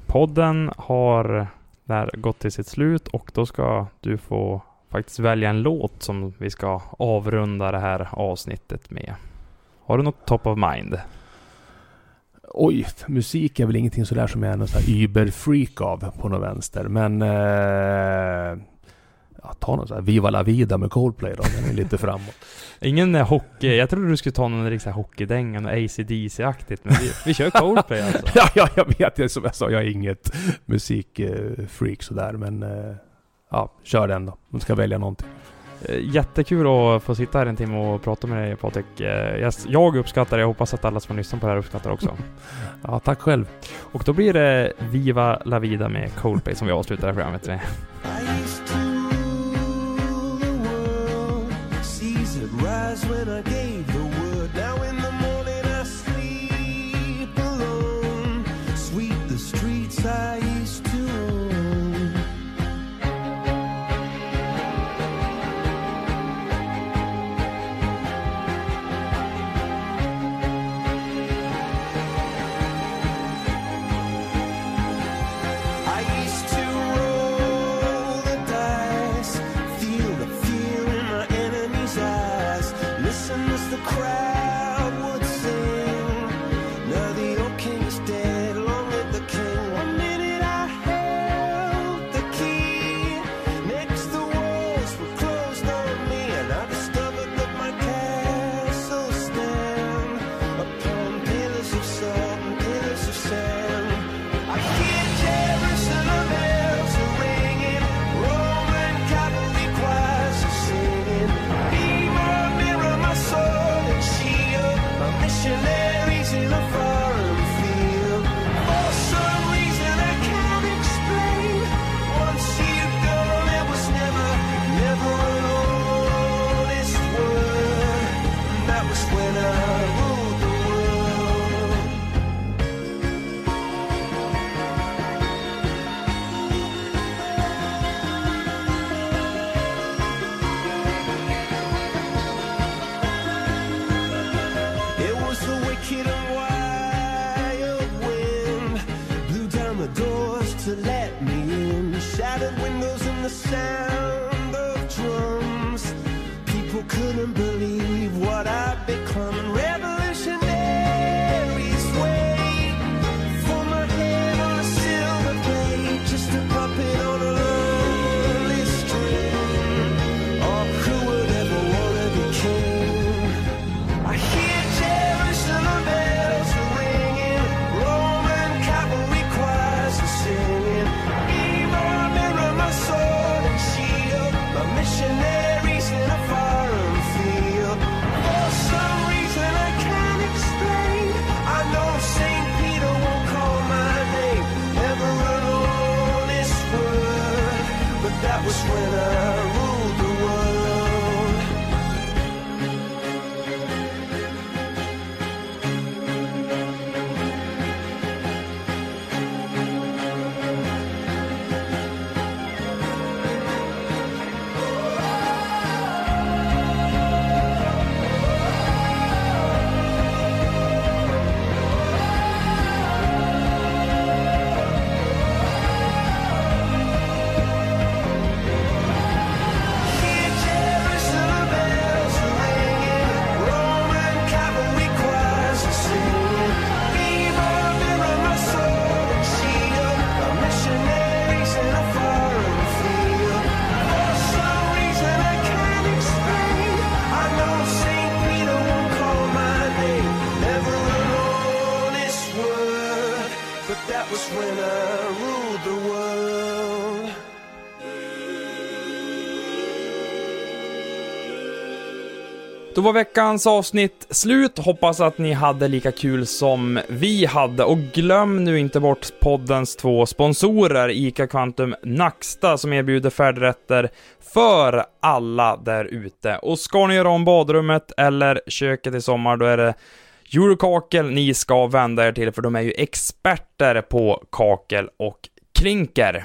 podden har där gått till sitt slut och då ska du få faktiskt välja en låt som vi ska avrunda det här avsnittet med. Har du något top of mind? Oj, musik är väl ingenting sådär som jag är någon sån här überfreak av på någon vänster. Men eh, jag tar någon sån här Viva La Vida med Coldplay då, den är lite framåt. Ingen hockey, jag trodde du skulle ta någon riktig hockeydängen och A C D C-aktigt, men vi, vi kör Coldplay alltså. ja, ja, jag vet det, som jag sa, jag är inget musikfreak sådär, men eh, ja, kör den då, man ska välja någonting. Jättekul att få sitta här en timme och prata med dig, Patrik. Jag uppskattar det, jag hoppas att alla som lyssnar på det här uppskattar också. Ja, tack själv. Och då blir det Viva La Vida med Coldplay som vi avslutar programmet med. Sound of drums, people couldn't believe what I'd become. Revolutionaries wait for my head on a silver plate, just a puppet on a lonely string. Oh, who would ever want to be king? I hear Jerusalem bells are ringing, Roman cavalry choirs are singing. Mirror, mirror, my soul. Missionaries in a foreign field. For some reason I can't explain, I know Saint Peter won't call my name. Never an honest word, but that was when I ruled the world. Då var veckans avsnitt slut. Hoppas att ni hade lika kul som vi hade. Och glöm nu inte bort poddens två sponsorer, Ica Quantum Naxta, som erbjuder färdrätter för alla där ute. Och ska ni göra om badrummet eller köket i sommar, då är det Eurokakel ni ska vända er till, för de är ju experter på kakel och klinker.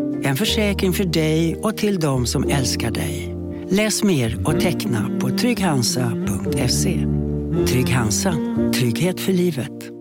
En försäkring för dig och till de som älskar dig. Läs mer och teckna på trygg hansa punkt se. Trygg-Hansa. Trygghet för livet.